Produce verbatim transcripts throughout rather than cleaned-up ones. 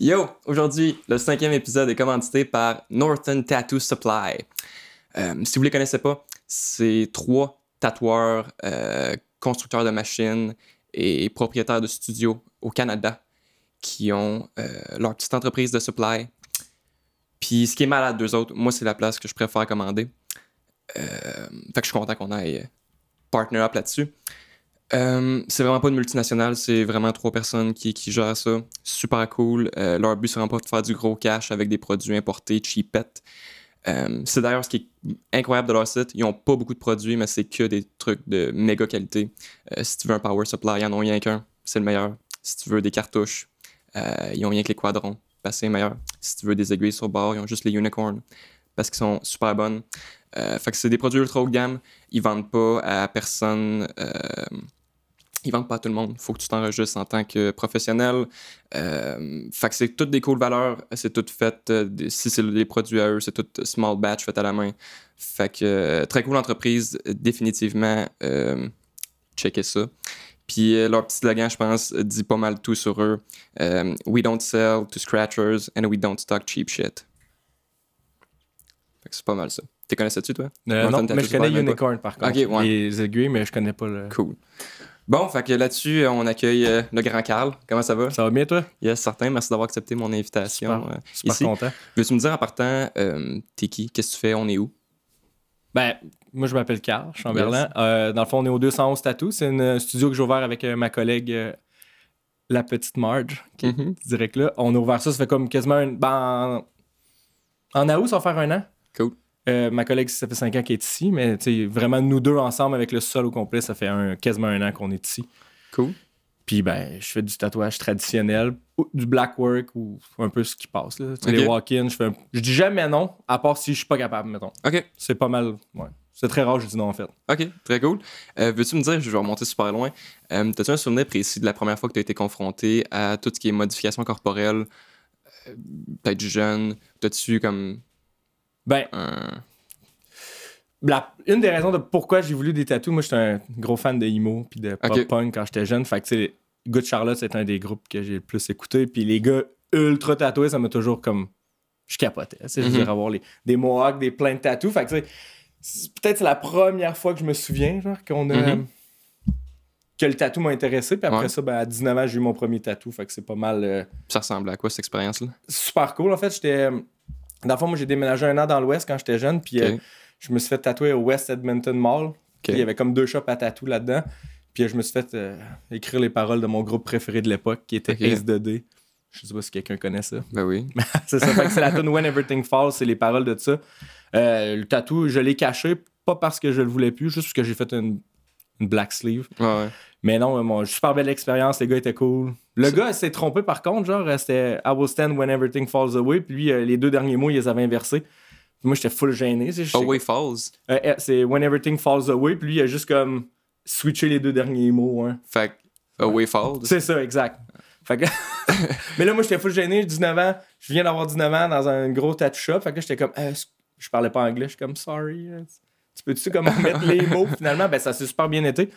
Yo! Aujourd'hui, le cinquième épisode est commandité par Northern Tattoo Supply. Euh, si vous ne les connaissez pas, c'est trois tatoueurs, euh, constructeurs de machines et propriétaires de studios au Canada qui ont euh, leur petite entreprise de supply. Puis ce qui est malade d'eux autres, moi c'est la place que je préfère commander. Euh, fait que je suis content qu'on aille partner up là-dessus. Euh, c'est vraiment pas une multinationale, c'est vraiment trois personnes qui, qui gèrent ça. Super cool. Euh, leur but, c'est vraiment pas de faire du gros cash avec des produits importés, cheapettes. Euh, c'est d'ailleurs ce qui est incroyable de leur site. Ils ont pas beaucoup de produits, mais c'est que des trucs de méga qualité. Euh, si tu veux un power supply, ils en ont rien qu'un, c'est le meilleur. Si tu veux des cartouches, euh, ils ont rien que les quadrons, ben, c'est le meilleur. Si tu veux des aiguilles sur bord, ils ont juste les unicorns, parce qu'ils sont super bonnes. Euh, fait que c'est des produits ultra haut de gamme. Ils vendent pas à personne. Euh, ils vendent pas à tout le monde. Faut que tu t'enregistres en tant que professionnel. Euh, fait que c'est toutes des cool valeurs. C'est tout fait. Euh, si c'est des produits à eux, c'est tout small batch fait à la main. Fait que euh, très cool entreprise. Définitivement, euh, checkez ça. Puis euh, leur petit slogan, je pense, dit pas mal tout sur eux. Euh, we don't sell to scratchers and we don't stock cheap shit. Fait que c'est pas mal ça. Tu connaissais-tu, toi? Euh, non, mais je connais Unicorn, par contre. Okay, ouais. Les aiguilles, mais je connais pas le... Cool. Bon, fait que là-dessus, on accueille euh, le grand Karl. Comment ça va? Ça va bien, toi? Yes, certain. Merci d'avoir accepté mon invitation. Super, euh, super ici. Content. Veux-tu me dire, en partant, euh, t'es qui? Qu'est-ce que tu fais? On est où? Ben, moi, je m'appelle Karl Chamberland. Yes. Euh, dans le fond, on est au deux cent onze Tattoo. C'est un studio que j'ai ouvert avec euh, ma collègue... Euh, La Petite Marge, qui mm-hmm. est direct là. On a ouvert ça, ça fait comme quasiment... Une... Ben, en... en août, ça va faire un an. Cool. Euh, ma collègue, ça fait cinq ans qu'elle est ici, mais vraiment, nous deux ensemble avec le sol au complet, ça fait un, quasiment un an qu'on est ici. Cool. Puis, ben, je fais du tatouage traditionnel, ou du black work, ou un peu ce qui passe. Là. Okay. Les walk-ins, je fais un... je dis jamais non, à part si je suis pas capable, mettons. OK. C'est pas mal, ouais. C'est très rare, je dis non, en fait. OK, très cool. Euh, veux-tu me dire, je vais remonter super loin, euh, t'as-tu un souvenir précis de la première fois que tu as été confronté à tout ce qui est modification corporelle, euh, peut-être jeune, t'as-tu comme... Ben, euh... la, une des raisons de pourquoi j'ai voulu des tattoos, moi, j'étais un gros fan de emo puis de pop-punk okay. quand j'étais jeune. Fait que, tu sais, Good Charlotte, c'est un des groupes que j'ai le plus écouté. Puis les gars ultra tatoués, ça m'a toujours comme... Je capotais. Mm-hmm. Je voulais avoir les, des mohawks, des pleins de tattoos. Fait que, tu sais, peut-être c'est la première fois que je me souviens, genre, qu'on a... Mm-hmm. Que le tatou m'a intéressé, puis après ouais. ça, ben, à dix-neuf ans, j'ai eu mon premier tatou. Fait que c'est pas mal... Euh... Ça ressemblait à quoi, cette expérience-là? Super cool. En fait, j'étais... Dans le fond, moi, j'ai déménagé un an dans l'Ouest quand j'étais jeune, puis okay. euh, je me suis fait tatouer au West Edmonton Mall. Okay. Il y avait comme deux shops à tatou là-dedans. Puis euh, je me suis fait euh, écrire les paroles de mon groupe préféré de l'époque, qui était okay. S deux D. Je sais pas si quelqu'un connaît ça. Ben oui. C'est ça, fait que c'est la tune When Everything Falls, c'est les paroles de ça. Euh, le tatou, je l'ai caché, pas parce que je le voulais plus, juste parce que j'ai fait une, une black sleeve. Ouais, ouais. Mais non, bon, super belle expérience, les gars étaient cool. Le c'est... gars s'est trompé par contre, genre, c'était « I will stand when everything falls away », puis lui, euh, les deux derniers mots, ils les avaient inversés. Puis moi, j'étais full gêné. « Away falls euh, ». C'est « when everything falls away », puis lui, il a juste comme switché les deux derniers mots. Hein. Fait que « away falls ». C'est ça, exact. Fait que... Mais là, moi, j'étais full gêné, j'ai dix-neuf ans, je viens d'avoir dix-neuf ans dans un gros tattoo shop, fait que là, j'étais comme euh, « je parlais pas anglais, je suis comme « sorry euh, ». Tu peux-tu comme mettre les mots, finalement? Ben, ça s'est super bien été.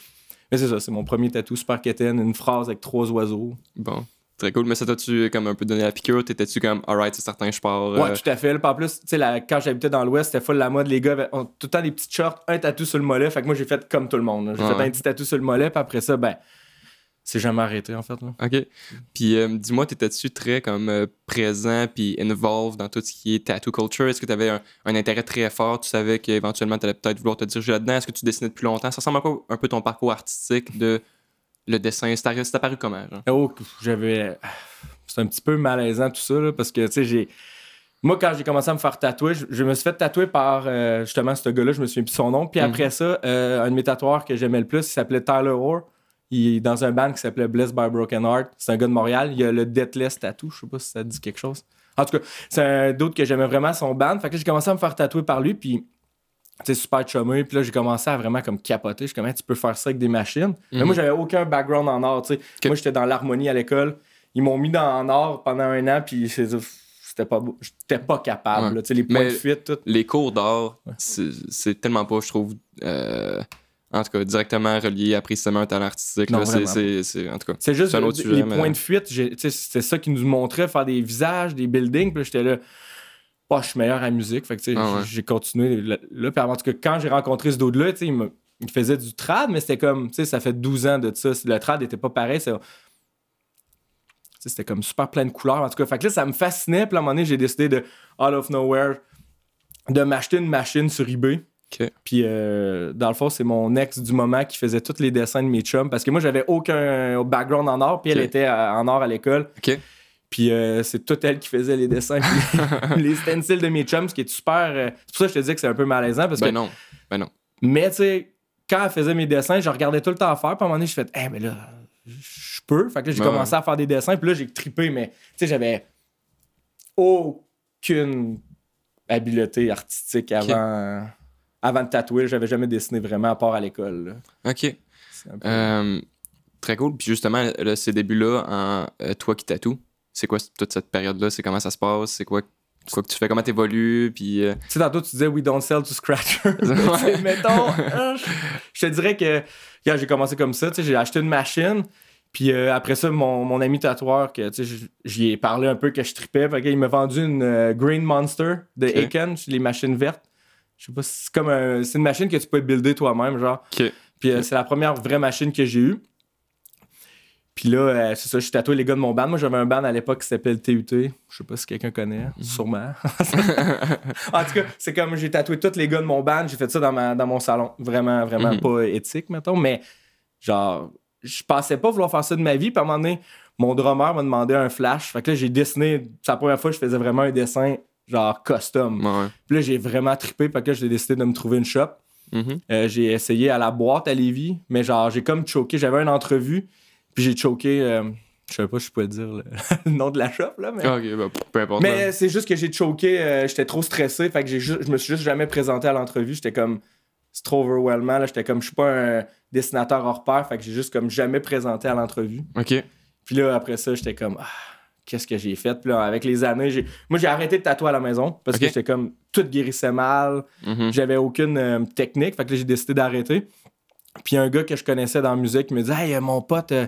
Mais c'est ça, c'est mon premier tatou super quétaine, une phrase avec trois oiseaux. Bon, très cool. Mais ça t'as-tu comme un peu donné la piqûre? T'étais-tu comme « alright, c'est certain, je pars... Euh... » Ouais, tout à fait. Puis en plus, tu sais, quand j'habitais dans l'Ouest, c'était full la mode. Les gars avaient on, tout le temps des petites shorts, un tatou sur le mollet. Fait que moi, j'ai fait comme tout le monde. Là. J'ai ah, fait ouais. un petit tatou sur le mollet, puis après ça, ben, c'est jamais arrêté, en fait. Là. OK. Puis euh, dis-moi, t'étais-tu très comme euh, présent puis involved dans tout ce qui est tattoo culture? Est-ce que t'avais un, un intérêt très fort? Tu savais qu'éventuellement, t'allais peut-être vouloir te diriger là-dedans? Est-ce que tu dessinais depuis longtemps? Ça ressemble à quoi un peu ton parcours artistique de le dessin? C'est, c'est apparu comment? Genre? Oh, j'avais... C'est un petit peu malaisant tout ça, là, parce que, tu sais, j'ai... Moi, quand j'ai commencé à me faire tatouer, je, je me suis fait tatouer par, euh, justement, ce gars-là. Je me souviens plus son nom. Puis mm-hmm. après ça, euh, un de mes tatoueurs que j'aimais le plus, il s'appelait Tyler Orr. Il est dans un band qui s'appelait Blessed by Broken Heart. C'est un gars de Montréal. Il y a le Deathless Tattoo. Je sais pas si ça dit quelque chose. En tout cas, c'est un d'autre que j'aimais vraiment son band. Fait que là, j'ai commencé à me faire tatouer par lui. Puis, tu sais, super chumé. Puis là, j'ai commencé à vraiment comme capoter. Je suis comme, hey, tu peux faire ça avec des machines. Mm-hmm. Mais moi, j'avais aucun background en art. Okay. Moi, j'étais dans l'harmonie à l'école. Ils m'ont mis dans, en art pendant un an. Puis, c'est C'était pas, j'étais pas capable. Ouais. Là, les points mais de fuite, tout. Les cours d'art, ouais. c'est, c'est tellement pas, je trouve. Euh... en tout cas, directement relié à précisément un talent artistique. C'est juste un autre sujet, les mais... points de fuite, c'était ça qui nous montrait, faire des visages, des buildings, puis j'étais là, oh, je suis meilleur à la musique, fait que ah ouais. j'ai continué là. là puis en tout cas, quand j'ai rencontré ce dude-là, il, me, il faisait du trad, mais c'était comme, tu sais, ça fait douze ans de ça, le trad n'était pas pareil, c'est... c'était comme super plein de couleurs, en tout cas. Fait que là, ça me fascinait. Puis à un moment donné, j'ai décidé de, out of nowhere, de m'acheter une machine sur eBay. Okay. Puis euh, dans le fond, c'est mon ex du moment qui faisait tous les dessins de mes chums. Parce que moi, j'avais aucun background en art. Puis okay. elle était à, en art à l'école. Okay. Puis euh, c'est toute elle qui faisait les dessins, puis les stencils de mes chums, ce qui est super... Euh, c'est pour ça que je te dis que c'est un peu malaisant. Parce ben que, non, ben non. Mais tu sais, quand elle faisait mes dessins, je regardais tout le temps faire. Puis à un moment donné, je fais, hey, mais là... je peux. Fait que là, j'ai ben commencé à faire des dessins. Puis là, j'ai trippé, mais tu sais, j'avais aucune habileté artistique avant, okay. avant de tatouer. J'avais jamais dessiné vraiment, à part à l'école. Là. OK. Peu... Euh, très cool. Puis justement, là, ces débuts-là, en euh, toi qui tatoues, c'est quoi toute cette période-là? C'est comment ça se passe? C'est quoi, quoi que tu fais? Comment t'évolues? Puis... Euh... Tu sais, tantôt, tu disais « We don't sell to scratchers ». Mettons, hein, je te dirais que... Quand j'ai commencé comme ça, j'ai acheté une machine. Puis euh, après ça, mon, mon ami tatoueur, que j'y ai parlé un peu, que je tripais. Fait que, il m'a vendu une euh, Green Monster de okay. Aiken, les machines vertes. Je sais pas, c'est comme un, c'est une machine que tu peux builder toi-même, genre. Okay. Puis euh, okay. c'est la première vraie machine que j'ai eue. Puis là, euh, c'est ça, je tatouais les gars de mon band. Moi, j'avais un band à l'époque qui s'appelle T U T. Je sais pas si quelqu'un connaît, mm-hmm. sûrement. En tout cas, c'est comme j'ai tatoué tous les gars de mon band. J'ai fait ça dans, ma, dans mon salon. Vraiment, vraiment mm-hmm. pas éthique, mettons. Mais genre, je pensais pas vouloir faire ça de ma vie. Puis à un moment donné, mon drummer m'a demandé un flash. Fait que là, j'ai dessiné. C'est la première fois que je faisais vraiment un dessin genre custom. Ouais. Puis là, j'ai vraiment trippé. Fait que là, j'ai décidé de me trouver une shop. Mm-hmm. Euh, j'ai essayé à la boîte à Lévis. Mais genre, j'ai comme choqué. J'avais une entrevue. Puis j'ai choqué, euh, je savais pas si je pouvais dire le, le nom de la shop, là, mais... Okay, bah, peu importe. Mais c'est juste que j'ai choqué, euh, j'étais trop stressé, fait que j'ai ju- je me suis juste jamais présenté à l'entrevue, j'étais comme, c'est trop overwhelmant, là, j'étais comme, je suis pas un dessinateur hors pair, fait que j'ai juste comme jamais présenté à l'entrevue. OK. Puis là, après ça, j'étais comme, ah, qu'est-ce que j'ai fait? Puis là, avec les années, j'ai... moi, j'ai arrêté de tatouer à la maison, parce okay. que j'étais comme, tout guérissait mal, mm-hmm. j'avais aucune euh, technique, fait que là, j'ai décidé d'arrêter. Puis un gars que je connaissais dans la musique me dit « Hey, mon pote, euh,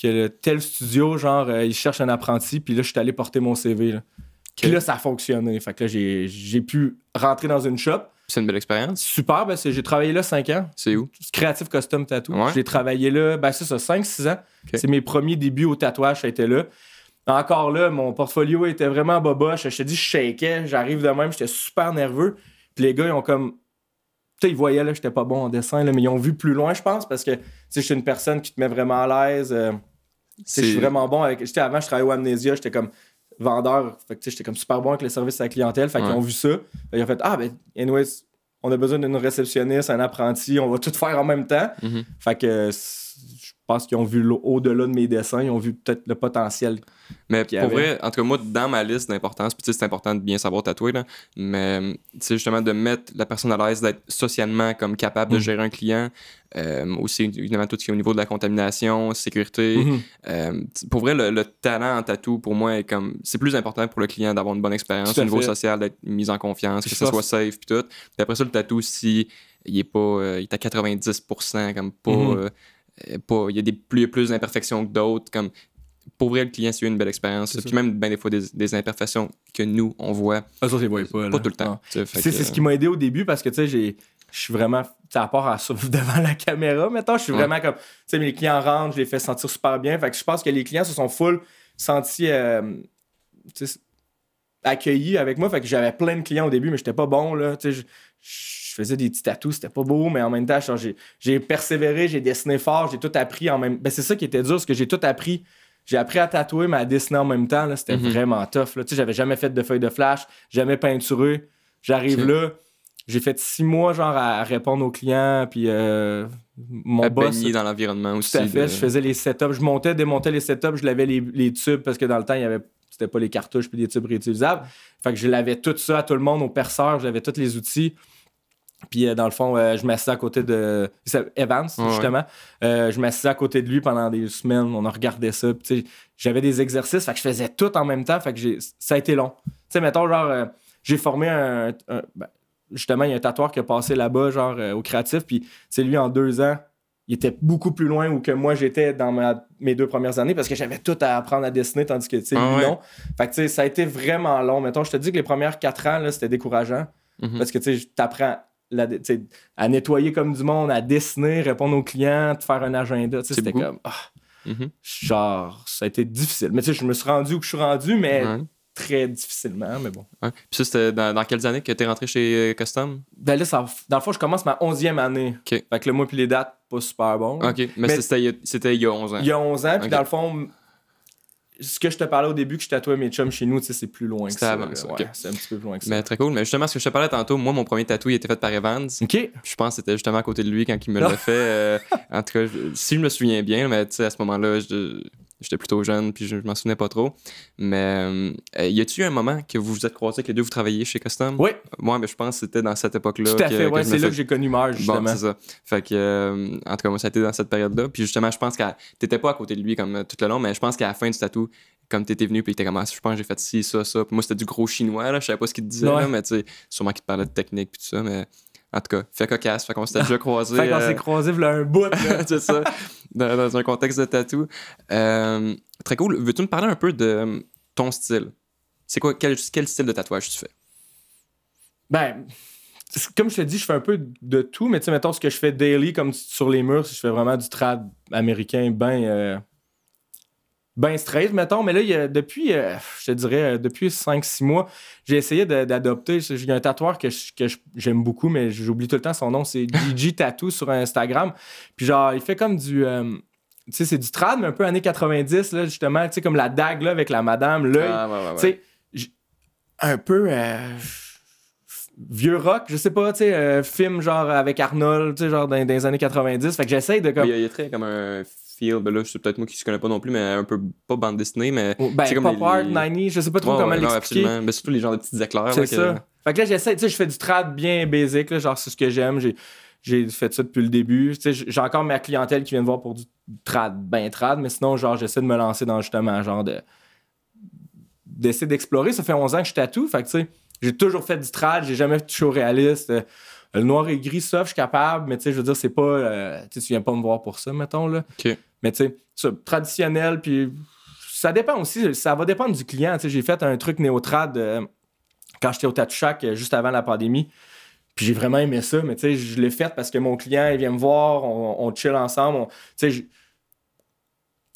que le tel studio, genre, euh, il cherche un apprenti. » Puis là, je suis allé porter mon C V. Là. Okay. Puis là, ça a fonctionné. Fait que là, j'ai, j'ai pu rentrer dans une shop. C'est une belle expérience. Super. Ben, c'est, j'ai travaillé là cinq ans. C'est où? Créatif Custom Tattoo. Ouais. J'ai travaillé là, ben c'est ça, cinq six ans. Okay. C'est mes premiers débuts au tatouage, ça a été là. Encore là, mon portfolio était vraiment boboche. Je te dis, je shakeais. J'arrive de même, j'étais super nerveux. Puis les gars, ils ont comme... ils voyaient là j'étais pas bon en dessin là, mais ils ont vu plus loin je pense parce que tu sais je suis une personne qui te met vraiment à l'aise, euh, je suis vraiment bon avec, j'étais avant je travaillais au Amnésia, j'étais comme vendeur, fait que tu sais j'étais comme super bon avec le service à la clientèle, fait ouais. qu'ils ont vu ça, ils ont fait ah ben anyways on a besoin d'une réceptionniste, un apprenti, on va tout faire en même temps, mm-hmm. fait que je pense qu'ils ont vu au-delà de mes dessins, ils ont vu peut-être le potentiel. Mais pour avait. Vrai, en tout cas, moi, dans ma liste d'importance, puis tu sais, c'est important de bien savoir tatouer, là, mais tu sais, justement, de mettre la personne à l'aise, d'être socialement comme capable mmh. de gérer un client, euh, aussi, évidemment, tout ce qui est au niveau de la contamination, sécurité. Mmh. Euh, pour vrai, le, le talent en tatou, pour moi, est comme, c'est plus important pour le client d'avoir une bonne expérience au niveau fait. Social, d'être mis en confiance, tout que ça soit safe, puis tout. Puis après ça, le tatou, si il est pas, euh, il est à quatre-vingt-dix pour cent, comme pas. Mmh. Euh, Pas, il y a des plus, plus d'imperfections que d'autres. Comme, pour vrai, le client, c'est une belle expérience. Puis même, ben, des fois, des, des imperfections que nous, on voit. Ah, ça, on les voit pas. Là. Pas tout le temps. Tu sais, fait que, c'est ce qui m'a aidé au début parce que, tu sais, j'ai... Je suis vraiment, à part à souffler devant la caméra, mettons, je suis ouais. vraiment comme... Tu sais, mes clients rentrent, je les fais sentir super bien. Fait que je pense que les clients se sont full sentis... Euh, tu sais, accueillis avec moi. Fait que j'avais plein de clients au début, mais j'étais pas bon, là. Tu sais, je... je je faisais des petits tatous, c'était pas beau, mais en même temps, genre, j'ai, j'ai persévéré, j'ai dessiné fort, j'ai tout appris en même... Ben, c'est ça qui était dur, parce que j'ai tout appris. J'ai appris à tatouer, mais à dessiner en même temps, là, c'était mm-hmm. vraiment tough. Là. Tu sais, j'avais jamais fait de feuilles de flash, jamais peinturé. J'arrive okay. là, j'ai fait six mois, genre, à répondre aux clients, puis euh, mon à boss... baigner dans l'environnement aussi. Tout à fait, de... je faisais les setups. Je montais, démontais les setups, je lavais les, les tubes, parce que dans le temps, il y avait... C'était pas les cartouches puis les tubes réutilisables. Fait que je lavais tout ça à tout le monde, aux perceurs, j'avais tous les outils. Puis, euh, dans le fond, euh, je m'assisais à côté de... Evans, oh, justement. Ouais. Euh, je m'assisais à côté de lui pendant des semaines. On a regardé ça. Puis, j'avais des exercices. Fait que je faisais tout en même temps. Fait que j'ai... ça a été long. Tu sais, mettons, genre, euh, j'ai formé un... un ben, justement, il y a un tatoueur qui a passé là-bas, genre, euh, au créatif, puis c'est lui, en deux ans, il était beaucoup plus loin où que moi, j'étais dans ma, mes deux premières années parce que j'avais tout à apprendre à dessiner, tandis que, tu sais, ah, lui, ouais. non. Fait que, tu sais, ça a été vraiment long. Mettons, je te dis que les premières quatre ans, là, c'était décourageant mm-hmm. parce que, tu sais, t'apprends... La, à nettoyer comme du monde, à dessiner, répondre aux clients, te faire un agenda. C'était beaucoup. Comme... Oh, mm-hmm. Genre, ça a été difficile. Mais tu sais, je me suis rendu où je suis rendu, mais ouais. très difficilement, mais bon. Ouais. Puis ça, c'était dans, dans quelles années que t'es rentré chez Custom? Ben là, ça, dans le fond, je commence ma onzième année. Okay. Fait que le mois puis les dates, pas super bon. OK, mais, mais c'était, c'était il y a onze ans. Il y a onze ans, puis okay. dans le fond... Ce que je te parlais au début, que je tatouais mes chums chez nous, c'est plus loin que ça. Avant ça. Ouais, okay. C'est un petit peu plus loin que ça. Mais très cool. Mais justement, ce que je te parlais tantôt, moi, mon premier tatou, il était fait par Evans. OK. Je pense que c'était justement à côté de lui quand il me l'a fait. Euh, en tout cas, je, si je me souviens bien, mais tu sais, à ce moment-là, je, j'étais plutôt jeune, puis je, je m'en souvenais pas trop. Mais euh, y a-tu eu un moment que vous vous êtes croisés, que les deux vous travailliez chez Custom? Oui. Moi, ouais, mais je pense que c'était dans cette époque-là. Tout à fait, que, ouais, que c'est là fait... que j'ai connu Marge, justement. Bon, c'est ça. Fait que, euh, en tout cas, moi, ça a été dans cette période-là. Puis justement, je pense que t'étais pas à côté de lui comme tout le long, mais je pense qu'à la fin du tatou, comme t'étais venu, puis il était comme, ah, je pense que j'ai fait ci, ça, ça. Puis moi, c'était du gros chinois, là, je savais pas ce qu'il te disait, ouais. là, mais tu sais, sûrement qu'il te parlait de technique, puis tout ça, mais en tout cas, fait cocasse, fait qu'on s'était déjà croisés. Fait qu'on euh... s'est croisés, voilà un bout, là. C'est ça, dans, dans un contexte de tatou. Euh, très cool. Veux-tu me parler un peu de ton style? C'est quoi, quel, quel style de tatouage tu fais? Ben, comme je te dis, je fais un peu de tout, mais tu sais, mettons, ce que je fais daily, comme sur les murs, je fais vraiment du trad américain, ben... Euh... Ben straight, mettons, mais là, il y a, depuis, euh, je te dirais, euh, depuis cinq six mois, j'ai essayé de, d'adopter. Il y a un tatoueur que, je, que je, j'aime beaucoup, mais j'oublie tout le temps son nom, c'est D J Tattoo sur Instagram. Puis genre, il fait comme du... Euh, tu sais, c'est du trad, mais un peu années quatre-vingt-dix, là, justement, tu sais, comme la dague, là, avec la madame, l'œil. Ah, ouais, ouais, ouais. Tu sais, j- un peu... Euh, vieux rock, je sais pas, tu sais, euh, film genre avec Arnold, tu sais, genre dans, dans les années quatre-vingt-dix. Fait que j'essaye de comme... Il y a très comme un... Ben là, c'est peut-être moi qui ne connais pas non plus, mais un peu pas bande dessinée, mais... Oh, ben, c'est comme pop les, art, les... nineties, je sais pas trop oh, comment ouais, l'expliquer. Non, mais surtout les genres de petits éclairs. C'est là, ça. Que... Fait que là, j'essaie, tu sais, je fais du trad bien basic, là, genre c'est ce que j'aime, j'ai, j'ai fait ça depuis le début. Tu sais, j'ai encore ma clientèle qui vient me voir pour du trad, ben trad, mais sinon, genre, j'essaie de me lancer dans justement, genre de... d'essayer d'explorer. Ça fait onze ans que je tatoue, fait que tu sais, j'ai toujours fait du trad, j'ai jamais touché au réaliste. Le noir et gris, sauf, je suis capable, mais tu sais, je veux dire, c'est pas... Euh, tu viens pas me voir pour ça, mettons, là. OK. Mais tu sais, traditionnel, puis ça dépend aussi, ça va dépendre du client. Tu sais, j'ai fait un truc néotrad euh, quand j'étais au Tatouchak, euh, juste avant la pandémie, puis j'ai vraiment aimé ça, mais tu sais, je l'ai fait parce que mon client, il vient me voir, on, on chill ensemble, tu sais,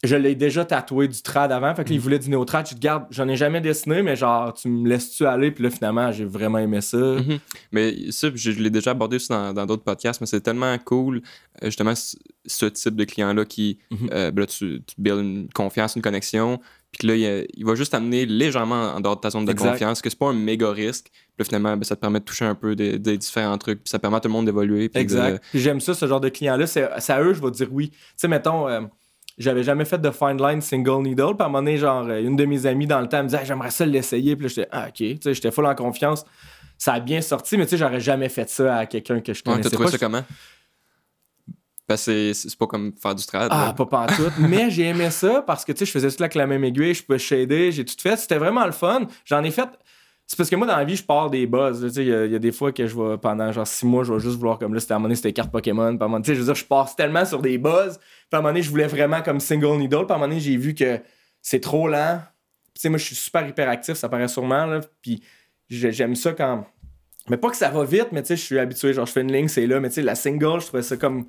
je l'ai déjà tatoué du trad avant, fait que là, il voulait du néo-trad, je te garde, j'en ai jamais dessiné, mais genre, tu me laisses-tu aller? Puis là, finalement, j'ai vraiment aimé ça. Mm-hmm. Mais ça, je l'ai déjà abordé aussi dans, dans d'autres podcasts, mais c'est tellement cool, justement, ce type de client-là qui, mm-hmm. euh, ben là, tu, tu builds une confiance, une connexion, puis que là, il, il va juste amener légèrement en dehors de ta zone de exact. Confiance, que c'est pas un méga risque. Puis là, finalement, ben, ça te permet de toucher un peu des, des différents trucs, puis ça permet à tout le monde d'évoluer. Puis exact. De... Puis j'aime ça, ce genre de client-là, c'est, c'est à eux, je vais te dire oui. Tu sais, mettons... Euh, J'avais jamais fait de fine line single needle. Puis à un moment donné, genre, une de mes amies dans le temps me disait hey, « J'aimerais ça l'essayer. » Puis là, j'étais « Ah, OK. » Tu sais, j'étais full en confiance. Ça a bien sorti, mais tu sais, j'aurais jamais fait ça à quelqu'un que je connaissais pas. T'as trouvé ça comment? Ben, c'est, c'est pas comme faire du trad. Ah, là. Pas pantoute. Mais j'ai aimé ça parce que, tu sais, je faisais tout avec la même aiguille. Je pouvais shader. J'ai tout fait. C'était vraiment le fun. J'en ai fait... C'est parce que moi, dans la vie, je pars des buzz. Tu sais, il y, y a des fois que je vais, pendant genre six mois, je vais juste vouloir comme là, c'était à un moment donné, c'était carte Pokémon. Puis tu sais, je veux dire, je pars tellement sur des buzz. Puis à un moment donné, je voulais vraiment comme single needle. Puis à un moment donné, j'ai vu que c'est trop lent. Tu sais, moi, je suis super hyperactif, ça paraît sûrement, là. Puis j'aime ça quand... Mais pas que ça va vite, mais tu sais, je suis habitué. Genre, je fais une ligne, c'est là. Mais tu sais, la single, je trouvais ça comme...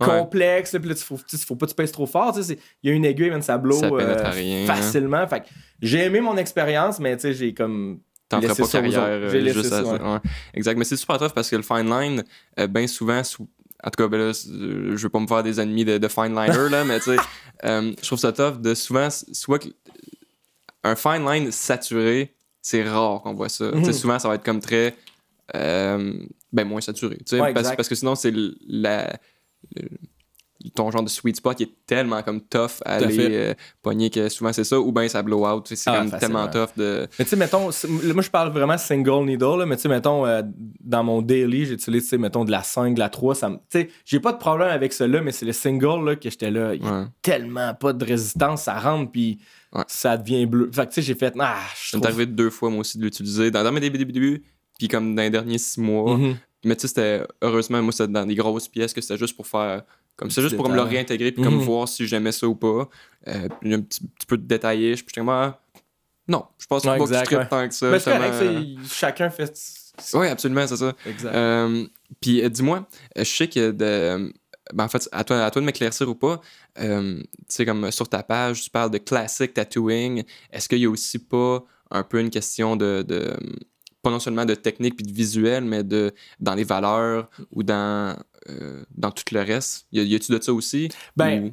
Ouais. Complexe, là, puis là, faut, faut pas que tu pèses trop fort. Il y a une aiguille, même ça blow ça euh, rien, facilement. Hein. Fait que j'ai aimé mon expérience, mais tu sais, j'ai comme... T'en feras pas carrière j'ai juste ça, à ça. Ouais. Exact, mais c'est super tough parce que le fine line, euh, bien souvent, sous... en tout cas, ben là, je veux pas me faire des ennemis de, de fine liner, là, mais tu sais, euh, je trouve ça tough de souvent, soit que... un fine line saturé, c'est rare qu'on voit ça. Mm-hmm. Souvent, ça va être comme très euh, ben, moins saturé. Ouais, parce, parce que sinon, c'est la... Le, ton genre de sweet spot qui est tellement comme tough à Tout aller euh, pogner que souvent c'est ça ou bien ça blow out, c'est ah, comme facilement. Tellement tough de... Mais tu sais, mettons, moi je parle vraiment single needle, là, mais tu sais, mettons, euh, dans mon daily, j'utilise, tu sais, mettons, de la cinq, de la trois, ça me... Tu sais, j'ai pas de problème avec cela, mais c'est le single, là, que j'étais là, il y a ouais. tellement pas de résistance, ça rentre, puis ouais. ça devient bleu. Fait que tu sais, j'ai fait, ah, je suis trouve... arrivé deux fois, moi aussi, de l'utiliser. Dans, dans mes débuts, début, début, Puis comme dans les derniers six mois. Mm-hmm. Mais tu sais, c'était heureusement, moi, c'était dans des grosses pièces que c'était juste pour faire. Comme c'est juste détail. Pour me le réintégrer, puis mm-hmm. comme voir si j'aimais ça ou pas. Euh, puis un petit, petit peu de détailler. Je suis vraiment. Non, je pense ouais, pas exact, que tu tripes ouais. tant que ça. Mais c'est correct, c'est... chacun fait. Oui, absolument, c'est ça. Exact. Euh, puis euh, dis-moi, je sais que. De... Ben, en fait, à toi, à toi de m'éclaircir ou pas, euh, tu sais, comme sur ta page, tu parles de classic tattooing. Est-ce qu'il y a aussi pas un peu une question de. de... pas non seulement de technique puis de visuel, mais de dans les valeurs ou dans, euh, dans tout le reste. Y, y a-tu de ça aussi? Ben,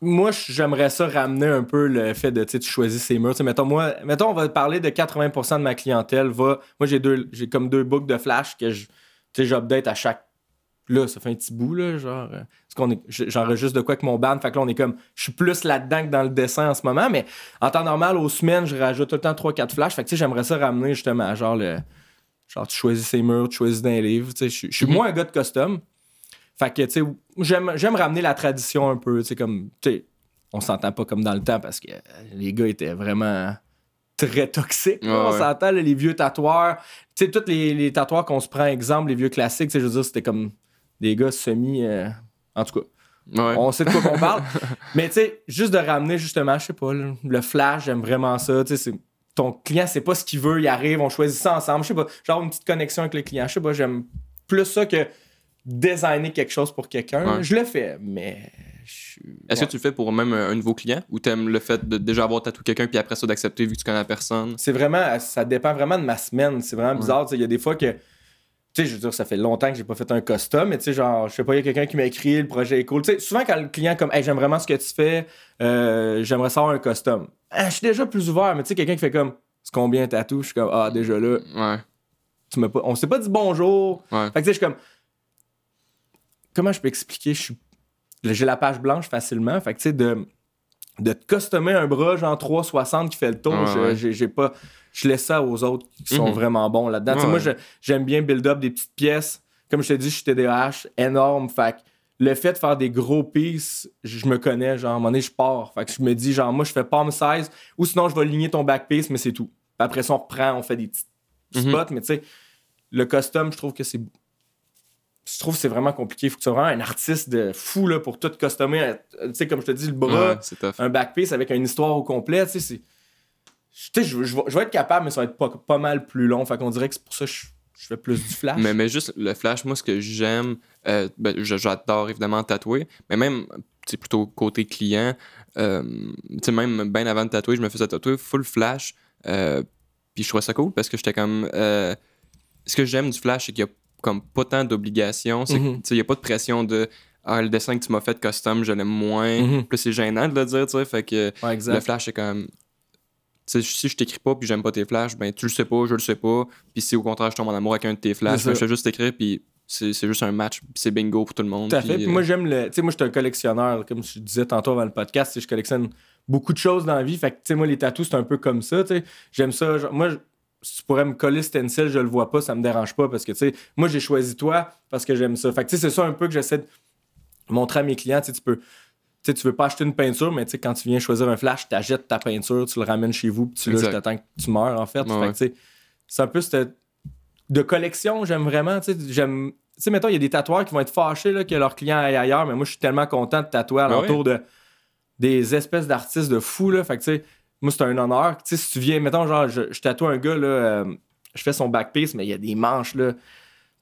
ou... moi, j'aimerais ça ramener un peu le fait de, tu sais, tu choisis ses murs. T'sais, mettons, moi, mettons, on va parler de quatre-vingts pour cent de ma clientèle va... Moi, j'ai deux j'ai comme deux books de flash que je, tu sais, j'update à chaque... Là, ça fait un petit bout, là, genre... Parce qu'on est, j'enregistre de quoi avec mon band, fait que là, on est comme... Je suis plus là-dedans que dans le dessin en ce moment, mais en temps normal, aux semaines, je rajoute tout le temps trois quatre flashs. Fait que, tu sais, j'aimerais ça ramener, justement, genre, le... Genre, tu choisis ses murs, tu choisis d'un livre, tu sais, je, je suis moins un gars de custom. Fait que, tu sais, j'aime, j'aime ramener la tradition un peu, tu sais, comme... Tu sais, on s'entend pas comme dans le temps, parce que les gars étaient vraiment... très toxique, ouais, on ouais. s'entend, là, les vieux tatoueurs. Tu sais, tous les, les tatoueurs qu'on se prend exemple, les vieux classiques, tu sais, je veux dire, c'était comme... des gars semi... Euh... En tout cas, ouais. on sait de quoi qu'on parle. Mais tu sais, juste de ramener justement, je sais pas, le, le flash, j'aime vraiment ça. Tu sais, ton client, c'est pas ce qu'il veut, il arrive, on choisit ça ensemble. Je sais pas, genre une petite connexion avec le client. Je sais pas, j'aime plus ça que designer quelque chose pour quelqu'un. Ouais. Je le fais, mais... Je... Est-ce ouais. que tu le fais pour même un nouveau client ou t'aimes le fait de déjà avoir tatoué quelqu'un puis après ça d'accepter vu que tu connais la personne? C'est vraiment... Ça dépend vraiment de ma semaine. C'est vraiment bizarre. Il ouais. y a des fois que... Tu sais, je veux dire, ça fait longtemps que j'ai pas fait un custom, mais tu sais, genre, je sais pas, il y a quelqu'un qui m'a écrit, le projet est cool. Tu sais, souvent quand le client est comme, hey, j'aime vraiment ce que tu fais, euh, j'aimerais savoir un custom. Ah, je suis déjà plus ouvert, mais tu sais, quelqu'un qui fait comme, c'est combien un tatou? Je suis comme, ah, déjà là. Ouais. Tu m'as pas... On s'est pas dit bonjour. Ouais. Fait que tu sais, je suis comme, comment je peux expliquer? Je suis... J'ai la page blanche facilement. Fait que tu sais, de... de te customer un bras, genre trois soixante qui fait le tour, ouais, je, ouais. J'ai, j'ai pas... je laisse ça aux autres qui sont mm-hmm. vraiment bons là-dedans. Ouais, moi, je, j'aime bien build-up des petites pièces. Comme je te dis, je suis T D A H, énorme. Fait que le fait de faire des gros pieces, je me connais. Genre, à un moment donné, je pars. Fait que je me dis, genre, moi, je fais palm size ou sinon, je vais aligner ton back piece, mais c'est tout. Après ça, on reprend, on fait des petits spots. Mm-hmm. Mais tu sais, le custom, je trouve que c'est... Je trouve que c'est vraiment compliqué. Il faut que tu sois vraiment un artiste de fou là, pour tout customer. Tu sais, comme je te dis, le bras, ouais, c'est tough. Un back piece avec une histoire au complet, tu sais, c'est... Tu sais, je, je, je vais être capable, mais ça va être pas, pas mal plus long. Fait qu'on dirait que c'est pour ça que je, je fais plus du flash. Mais, mais juste le flash, moi, ce que j'aime, euh, ben, j'adore évidemment tatouer, mais même, c'est plutôt côté client, euh, tu sais, même bien avant de tatouer, je me faisais tatouer full flash, euh, puis je trouvais ça cool parce que j'étais comme... Euh, ce que j'aime du flash, c'est qu'il y a comme pas tant d'obligations, c'est mm-hmm. tu sais, il y a pas de pression de... Ah, le dessin que tu m'as fait custom, je l'aime moins. Mm-hmm. Plus c'est gênant de le dire, tu sais, fait que ouais, le flash, c'est comme... T'sais, si je t'écris pas puis j'aime pas tes flashs, ben tu le sais pas, je le sais pas. Puis si au contraire je tombe en amour avec un de tes flashs, ben, je vais juste t'écrire puis c'est, c'est juste un match, puis c'est bingo pour tout le monde. Tout à fait. Puis euh... moi j'aime le, tu sais, moi je suis un collectionneur, comme je disais tantôt avant le podcast, je collectionne beaucoup de choses dans la vie. Fait que tu sais, moi les tatous c'est un peu comme ça, tu sais. J'aime ça. Genre, moi, si tu pourrais me coller stencil, je le vois pas, ça me dérange pas parce que tu sais, moi j'ai choisi toi parce que j'aime ça. Fait que tu sais, c'est ça un peu que j'essaie de montrer à mes clients, tu sais, tu peux. Tu sais, tu veux pas acheter une peinture, mais tu sais, quand tu viens choisir un flash, tu achètes ta peinture, tu le ramènes chez vous, puis tu l'as, t'attends que tu meurs, en fait. Ouais, fait ouais. Tu sais, c'est un peu cette... de collection, j'aime vraiment. Tu sais, j'aime... tu sais, mettons, il y a des tatoueurs qui vont être fâchés là, que leurs clients aillent ailleurs, mais moi, je suis tellement content de tatouer à l'entour ouais. de... des espèces d'artistes de fous, là. Fait que, tu sais, moi, c'est un honneur. Tu sais, si tu viens, mettons, genre, je, je tatoue un gars, là, euh, je fais son back piece, mais il y a des manches, là,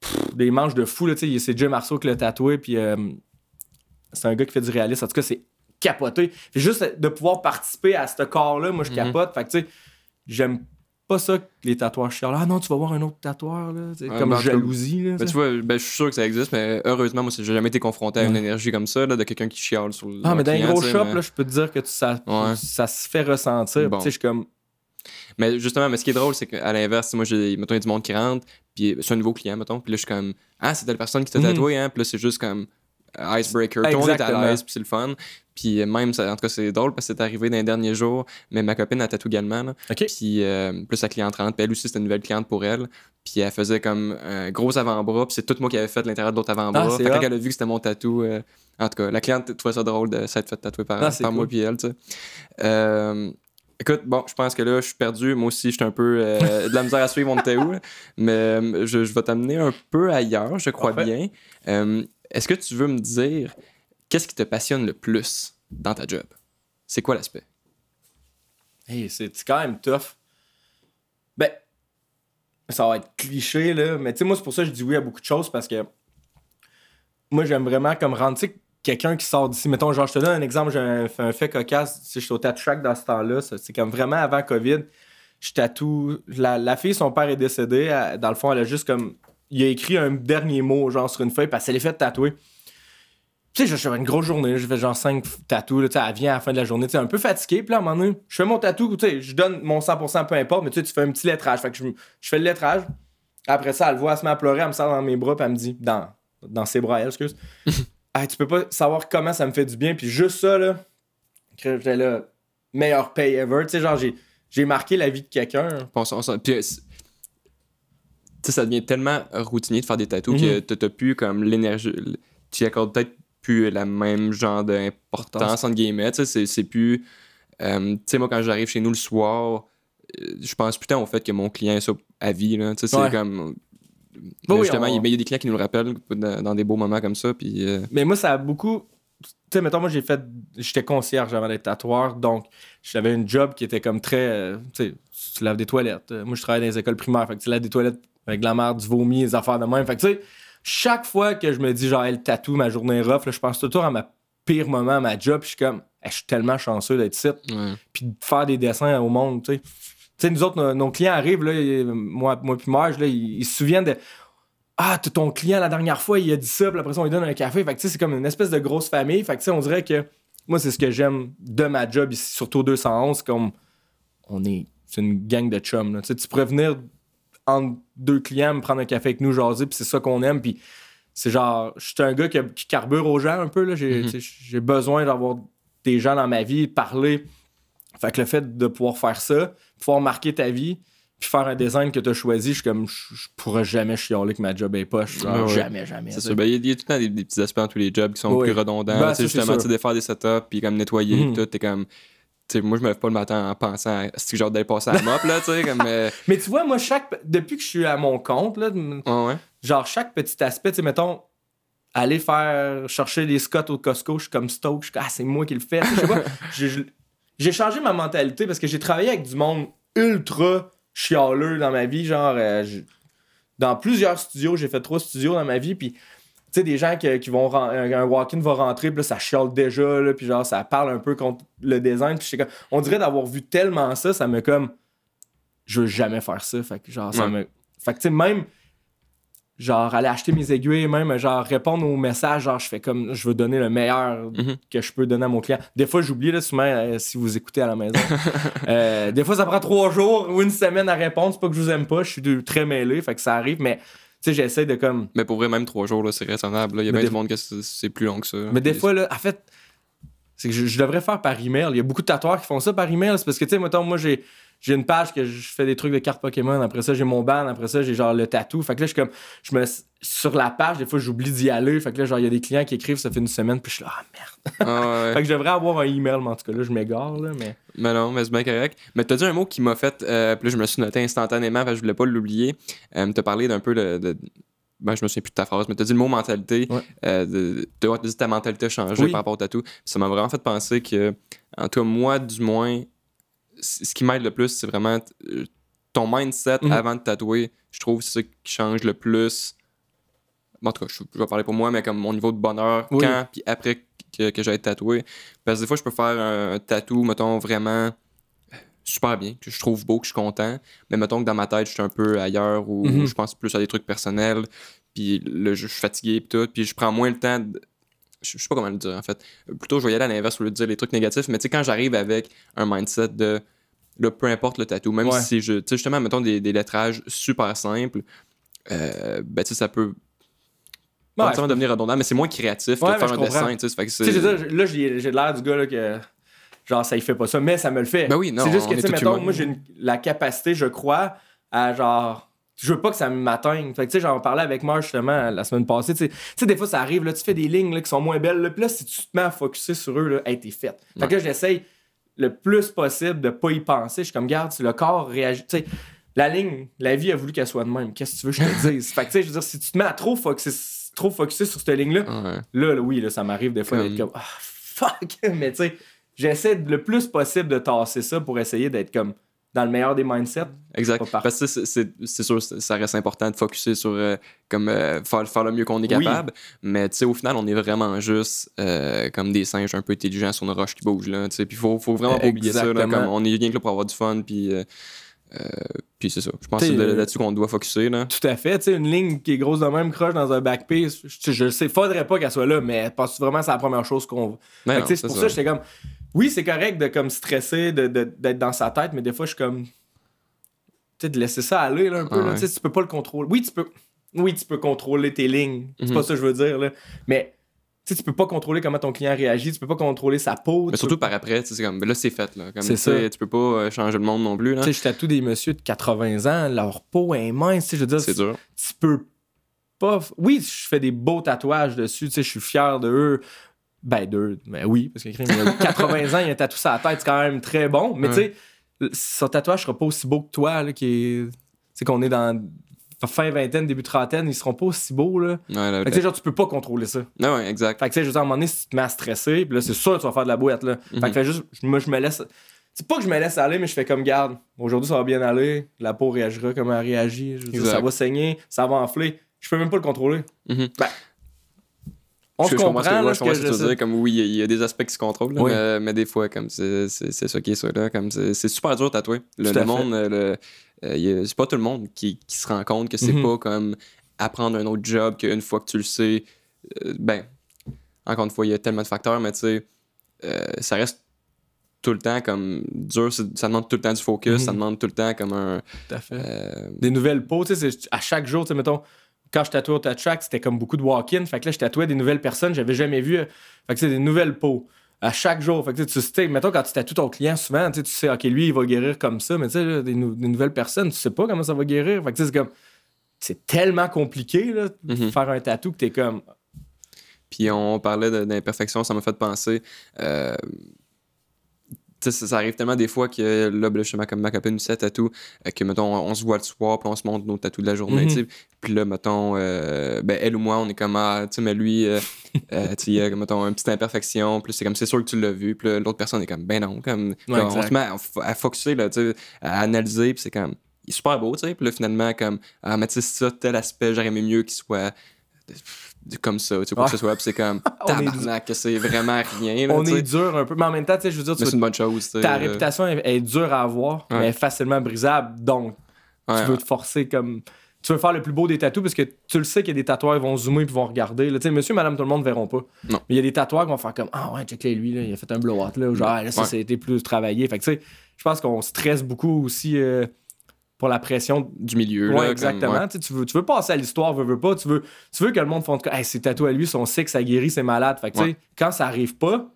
pff, des manches de fous, là. Tu sais, c'est Jim Arceau qui l'a tatoué, puis. Euh... C'est un gars qui fait du réalisme. En tout cas, c'est capoté. Fait juste de pouvoir participer à ce corps-là, moi, je capote. Mm-hmm. Fait que, tu sais, j'aime pas ça que les tatoueurs chialent. Ah non, tu vas voir un autre tatoueur, là. Euh, comme ben, jalousie, là. Ben, tu vois, ben, je suis sûr que ça existe, mais heureusement, moi, j'ai jamais été confronté à une mm-hmm. énergie comme ça, là, de quelqu'un qui chiale sur le. Ah, mais dans les gros shops, mais... là, je peux te dire que tu, ça, ouais. ça se fait ressentir. Bon. Tu sais, je suis comme. Mais justement, mais ce qui est drôle, c'est qu'à l'inverse, moi, j'ai, mettons, il y a du monde qui rentre, puis c'est un nouveau client, mettons, puis là, je suis comme. Ah, c'est telle personne qui t'a tatoué, mm-hmm. hein. Puis là, c'est juste comme. Icebreaker, on est à l'aise, puis c'est le fun. Puis même, ça, en tout cas, c'est drôle parce que c'est arrivé dans les derniers jours, mais ma copine a tatoué également. Là. Okay. Puis euh, plus sa cliente rentre, puis elle aussi, c'était une nouvelle cliente pour elle. Puis elle faisait comme un gros avant-bras, puis c'est tout moi qui avais fait l'intérieur de l'autre avant-bras. Ah, fait quand elle a vu que c'était mon tatou, euh, en tout cas, la cliente trouvait ça drôle de s'être fait tatouer par, ah, par cool. moi puis elle, tu sais. Euh, Écoute, bon, je pense que là, je suis perdu. Moi aussi, j'étais un peu euh, de la misère à suivre, on était où. Mais euh, je, je vais t'amener un peu ailleurs, je crois en fait. bien. Euh, est-ce que tu veux me dire qu'est-ce qui te passionne le plus dans ta job? C'est quoi l'aspect? Hey, c'est quand même tough. Ben, ça va être cliché, là. Mais tu sais, moi, c'est pour ça que je dis oui à beaucoup de choses parce que moi, j'aime vraiment comme rendre... quelqu'un qui sort d'ici, mettons, genre, je te donne un exemple, j'ai un, un fait cocasse, tu sais, je suis au Tatouchak dans ce temps-là, ça, c'est comme vraiment avant COVID, je tatoue, la, la fille, son père est décédé, elle, dans le fond, elle a juste comme, il a écrit un dernier mot, genre, sur une feuille, parce qu'elle s'est fait tatouer. Tu sais, je fais une grosse journée, je fais genre cinq tatous, là, tu sais, elle vient à la fin de la journée, tu sais, un peu fatiguée, puis là, à un moment donné, je fais mon tatou, tu sais, je donne mon cent pour cent, peu importe, mais tu sais, tu fais un petit lettrage, fait que je, je fais le lettrage, après ça, elle voit, elle se met à pleurer, elle me sort dans mes bras, puis elle me dit, dans, dans ses bras, elle, excuse. Hey, tu peux pas savoir comment ça me fait du bien. Puis juste ça, là, j'étais là, meilleur pay ever. Tu sais, genre, j'ai, j'ai marqué la vie de quelqu'un. Bon, on, on, puis, tu sais, ça devient tellement routinier de faire des tatous mm-hmm. que t'as plus comme l'énergie. Tu accordes peut-être plus la même genre d'importance, entre guillemets. Tu sais, c'est, c'est plus. Euh, tu sais, moi, quand j'arrive chez nous le soir, je pense plus tant au fait que mon client est ça à vie. Là. Tu sais, ouais. c'est comme. Bon, justement, oui, on... il y a des clients qui nous le rappellent dans, dans des beaux moments comme ça. Puis, euh... mais moi, ça a beaucoup... Tu sais, mettons, moi, j'ai fait... J'étais concierge avant d'être tatoueur, donc j'avais une job qui était comme très... Euh, tu sais, tu laves des toilettes. Moi, je travaille dans les écoles primaires, fait que tu laves des toilettes avec de la merde, du vomi, des affaires de même. Fait que tu sais, chaque fois que je me dis, genre, hey, le tatou, ma journée est rough, là, je pense tout le temps à ma pire moment, à ma job, puis je suis comme, hey, je suis tellement chanceux d'être ici, puis de faire des dessins au monde, tu sais. Tu sais, nous autres, nos, nos clients arrivent, là, moi, moi puis Marge, là, ils, ils se souviennent de « Ah, ton client, la dernière fois, il a dit ça, puis après ça, on lui donne un café. » Fait que tu sais, c'est comme une espèce de grosse famille. Fait que tu sais, on dirait que moi, c'est ce que j'aime de ma job, ici, surtout au deux cent onze, comme on est, c'est une gang de chums, là. Tu sais, tu pourrais venir entre deux clients, me prendre un café avec nous, jaser, puis c'est ça qu'on aime, puis c'est genre, je suis un gars qui, qui carbure aux gens un peu, là. J'ai, mm-hmm. j'ai besoin d'avoir des gens dans ma vie, parler... Fait que le fait de pouvoir faire ça, pouvoir marquer ta vie, puis faire un design que t'as choisi, je suis comme, je, je pourrais jamais chialer que ma job est poche. Genre, ouais, jamais, jamais. C'est sûr. Ben, il y a tout le temps des, des petits aspects dans tous les jobs qui sont ouais. plus redondants. Ben, ça, justement, tu de faire des setups, puis comme nettoyer, mm. tout, t'es comme... T'sais, moi, je me lève pas le matin en pensant à ce que j'ai hâte d'aller passer à la mop, là, tu sais, comme... Euh... Mais tu vois, moi, chaque... Depuis que je suis à mon compte, là, ouais, ouais. genre, chaque petit aspect, tu sais, mettons... Aller faire... Chercher les scots au Costco, je suis comme stoke, je suis ah, c'est moi qui le fais, je sais pas. je, je... J'ai changé ma mentalité parce que j'ai travaillé avec du monde ultra chialeux dans ma vie. Genre, euh, je... dans plusieurs studios, j'ai fait trois studios dans ma vie. Puis, tu sais, des gens qui, qui vont. Ren... Un walk-in va rentrer, puis là, ça chiale déjà, là, puis genre, ça parle un peu contre le design. Puis, comme... on dirait d'avoir vu tellement ça, ça me comme. Je veux jamais faire ça. Fait que, genre, ouais. ça me. Fait que, tu sais, même. Genre, aller acheter mes aiguilles, même, genre, répondre aux messages, genre, je fais comme, je veux donner le meilleur mm-hmm. que je peux donner à mon client. Des fois, j'oublie, là, souvent, euh, si vous écoutez à la maison. euh, des fois, ça prend trois jours ou une semaine à répondre. C'est pas que je vous aime pas, je suis de, très mêlé, fait que ça arrive, mais, tu sais, j'essaie de comme... Mais pour vrai, même trois jours, là, c'est raisonnable, là. Il y a bien des... du monde que c'est, c'est plus long que ça. Mais des fois, là, en fait, c'est que je, je devrais faire par email. Il y a beaucoup de tatoueurs qui font ça par email. C'est parce que, tu sais, mettons, moi, j'ai... J'ai une page que je fais des trucs de cartes Pokémon. Après ça, j'ai mon ban. Après ça, j'ai genre le tatou. Fait que là, je suis comme... Je me... Sur la page, des fois, j'oublie d'y aller. Fait que là, genre, il y a des clients qui écrivent, ça fait une semaine. Puis je suis là, ah, merde. Ah, ouais. Fait que je devrais avoir un email. Mais en tout cas, là, je m'égare, là, mais... Mais non, mais c'est bien correct. Mais t'as dit un mot qui m'a fait... Euh, puis là, je me suis noté instantanément. Fait que je voulais pas l'oublier. Euh, t'as parlé d'un peu de... de... Ben, je me souviens plus de ta phrase, mais t'as dit le mot mentalité. Ouais. Euh, de, de, t'as dit ta mentalité a changé oui. par rapport au tatou. Ça m'a vraiment fait penser que... En tout cas, moi, du moins... Ce qui m'aide le plus, c'est vraiment ton mindset mm-hmm. avant de tatouer. Je trouve que c'est ça qui change le plus. Bon, en tout cas, je, je vais parler pour moi, mais comme mon niveau de bonheur, oui. quand puis après que, que j'aille tatouer. Parce que des fois, je peux faire un, un tatou, mettons, vraiment super bien, que je trouve beau, que je suis content. Mais mettons que dans ma tête, je suis un peu ailleurs ou mm-hmm. je pense plus à des trucs personnels. Puis là, je, je suis fatigué et tout. Puis je prends moins le temps... de, je sais pas comment le dire en fait. Plutôt, je vais y aller à l'inverse au lieu de dire les trucs négatifs, mais tu sais, quand j'arrive avec un mindset de là, peu importe le tatou, même ouais. si je, tu sais, justement, mettons des, des lettrages super simples, euh, ben tu sais, ça peut ouais, pas forcément devenir redondant, mais c'est moins créatif ouais, que de faire un comprends. dessin, tu sais. Tu sais, là, j'ai, j'ai l'air du gars là, que genre ça y fait pas ça, mais ça me le fait. Ben oui, non, c'est juste que tu sais, mettons, humain. moi, j'ai une, la capacité, je crois, à genre. Je veux pas que ça m'atteigne. Fait que, tu sais, j'en parlais avec moi justement la semaine passée. Tu sais, des fois, ça arrive, là, tu fais des lignes là, qui sont moins belles. Là, puis là, si tu te mets à focusser sur eux, là, hey, t'es faite. Fait que là, j'essaye le plus possible de pas y penser. Je suis comme, garde, si le corps réagit... Tu sais, la ligne, la vie a voulu qu'elle soit de même. Qu'est-ce que tu veux que je te dise? Fait que tu sais, je veux dire, si tu te mets à trop focusser, trop focusser sur cette ligne-là, ouais. là, là, oui, là, ça m'arrive des fois comme... d'être comme, ah, oh, fuck! Mais tu sais, j'essaie le plus possible de tasser ça pour essayer d'être comme... dans le meilleur des mindsets. Exact. Parce que c'est, c'est, c'est sûr, ça reste important de focusser sur euh, comme, euh, faire, faire le mieux qu'on est capable. Oui. Mais au final, on est vraiment juste euh, comme des singes un peu intelligents sur une roche qui bouge. Puis il faut, faut vraiment pas oublier ça. Là, comme, on est rien que là pour avoir du fun. Puis euh, euh, c'est ça. Je pense t'sais, que c'est là-dessus qu'on doit focusser. Là. Tout à fait. Une ligne qui est grosse de même, croche dans un backpiece, je ne sais, faudrait pas qu'elle soit là, mais pense vraiment que c'est la première chose qu'on veut. C'est pour ça que j'étais comme... Oui, c'est correct de comme stresser, de, de, d'être dans sa tête, mais des fois, je suis comme... Tu sais, de laisser ça aller là, un peu. Ah, là, ouais. Tu peux pas le contrôler. Oui, tu peux oui, tu peux contrôler tes lignes. Mm-hmm. C'est pas ça que je veux dire. Là. Mais tu peux pas contrôler comment ton client réagit. Tu peux pas contrôler sa peau. Mais surtout peux... par après, c'est comme... Là, c'est fait. Là. Comme, c'est ça. Tu peux pas changer le monde non plus. Tu sais, je tatoue des messieurs de quatre-vingts ans. Leur peau est mince. Je veux dire, c'est tu, dur. Tu peux pas... Oui, je fais des beaux tatouages dessus. Tu sais, je suis fier de eux. Ben, deux, ben oui, parce qu'il a quatre-vingts ans, il a un tatou sur la tête, c'est quand même très bon. Mais ouais. tu sais, son tatouage sera pas aussi beau que toi, là, qui est... Tu sais, qu'on est dans fin vingtaine, début trentaine, ils seront pas aussi beaux, là. Ouais, là fait que tu sais, genre, tu peux pas contrôler ça. Ouais, ouais, exact. Fait que tu sais, je veux dire, à un moment donné, si tu te mets à stresser, pis là, c'est sûr que tu vas faire de la boîte, là. Mm-hmm. Fait que fait juste, moi, je me laisse... C'est pas que je me laisse aller, mais je fais comme, garde, aujourd'hui, ça va bien aller, la peau réagira comme elle réagit, je veux dire, ça va saigner, ça va enfler, je peux même pas le contrôler. Mm-hmm. Ben, on je, se je comprend, comprends là, je comprends ce que je veux dire. Comme, oui, il y a des aspects qui se contrôlent, là, oui. mais, mais des fois, comme c'est, c'est, c'est ça qui est ça. Là, comme c'est, c'est super dur de tatouer. Le, le monde, le, euh, a, c'est pas tout le monde qui, qui se rend compte que c'est mm-hmm. pas comme apprendre un autre job qu'une fois que tu le sais. Euh, ben, encore une fois, il y a tellement de facteurs, mais tu sais, euh, ça reste tout le temps comme dur. Ça demande tout le temps du focus, mm-hmm. ça demande tout le temps comme un. Tout à fait. Euh, des nouvelles peaux, tu sais, à chaque jour, tu sais, mettons. Quand je tatouais au Tatouchak, c'était comme beaucoup de walk-in. Fait que là, je tatouais des nouvelles personnes que j'avais jamais vues. Fait que c'est des nouvelles peaux à chaque jour. Fait que tu sais, mettons, quand tu tatoues ton client, souvent, tu sais, OK, lui, il va guérir comme ça. Mais tu sais, des, nou- des nouvelles personnes, tu sais pas comment ça va guérir. Fait que c'est comme... C'est tellement compliqué, là, de mm-hmm. faire un tatou que t'es comme... Puis on parlait de, d'imperfection, ça m'a fait penser... Euh... Ça, ça arrive tellement des fois que là, justement, comme ma copine, c'est tatou, que mettons, on se voit le soir, puis on se montre nos tatous de la journée. Mm-hmm. Puis là, mettons, euh, ben, elle ou moi, on est comme, ah, tu sais, mais lui, euh, euh, tu sais, mettons, une petite imperfection, puis c'est comme, c'est sûr que tu l'as vu, puis l'autre personne est comme, ben non, comme, ouais, on se met à, à focusser, là, tu sais, à analyser, puis c'est comme, il est super beau, tu sais, puis là, finalement, comme, ah, mais tu sais, ça, tel aspect, j'aurais aimé mieux qu'il soit. Comme ça, tu sais, quoi que ce soit, pis c'est comme tabarnak, que c'est vraiment rien. Là, on t'sais. Est dur un peu, mais en même temps, tu sais, je veux dire, tu c'est une bonne chose, ta euh... réputation est, est dure à avoir, ouais. mais elle est facilement brisable, donc ouais, tu veux ouais. te forcer comme. Tu veux faire le plus beau des tatous parce que tu le sais qu'il y a des tatoueurs qui vont zoomer et vont regarder. Là, monsieur, madame, tout le monde ne verront pas. Non. Mais il y a des tatoueurs qui vont faire comme ah ouais, check-les lui, là, il a fait un blowout, là, ou genre, ah, là, ça, ouais. ça a été plus travaillé. Fait que tu sais, je pense qu'on stresse beaucoup aussi. Euh... pour la pression du milieu. Ouais, là, exactement. Comme, ouais. Tu, veux, tu veux passer à l'histoire, veux, veux pas, tu veux, tu veux que le monde fonde hey, c'est tatoué à lui, son sexe, ça guérit, c'est malade. Fait que, ouais. quand ça arrive pas,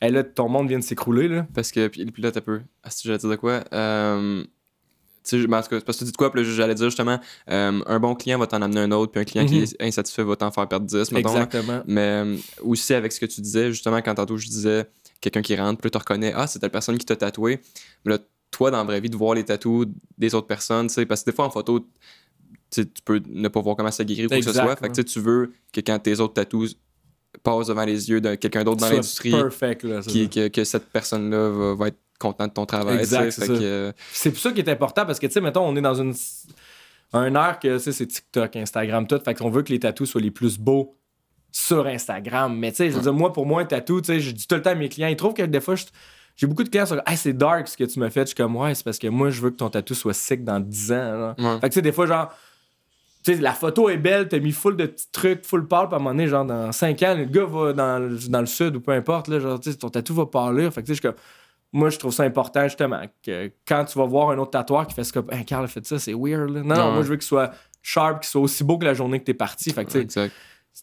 hey, là, ton monde vient de s'écrouler. Là. Parce que, puis là, t'as peu. Ah, si j'allais dire de quoi? Euh, tu sais, parce que tu dis de quoi, puis j'allais dire justement, euh, un bon client va t'en amener un autre, puis un client mm-hmm. qui est insatisfait va t'en faire perdre dix. Mettons, exactement. Là. Mais euh, aussi avec ce que tu disais, justement, quand tantôt je disais quelqu'un qui rentre, puis là, tu reconnais, ah, c'est telle personne qui t'a tatoué. Mais là, toi, dans la vraie vie, de voir les tatous des autres personnes, tu sais, parce que des fois, en photo, tu peux ne pas voir comment ça guérit ou quoi que ce soit. Fait que tu veux que quand tes autres tatous passent devant les yeux de quelqu'un d'autre dans l'industrie, perfect, là, qui, que, que cette personne-là va, va être contente de ton travail. Exact, c'est, fait ça. Que... c'est pour ça qui est important, parce que, tu sais, mettons, on est dans une, une ère que c'est TikTok, Instagram, tout. Fait qu'on veut que les tatous soient les plus beaux sur Instagram. Mais, tu sais, je veux dire, moi, pour moi, un tatou, tu sais, je dis tout le temps à mes clients, ils trouvent que des fois, je. J'ai beaucoup de clients qui sont hey, c'est dark ce que tu m'as fait. Je suis comme, ouais, c'est parce que moi, je veux que ton tatou soit sick dans dix ans. Ouais. Fait que, tu sais, des fois, genre, tu sais, la photo est belle, t'as mis full de petits trucs, full pâle, puis à un moment donné, genre, dans cinq ans, le gars va dans, dans le sud ou peu importe, là, genre, tu sais, ton tatou va pâlir. Fait que, tu sais, je suis comme, moi, je trouve ça important, justement, que quand tu vas voir un autre tatoueur qui fait ce que, hey, Karl a fait ça, c'est weird, là. Non, ouais. moi, je veux qu'il soit sharp, qu'il soit aussi beau que la journée que t'es parti. Fait que, tu sais.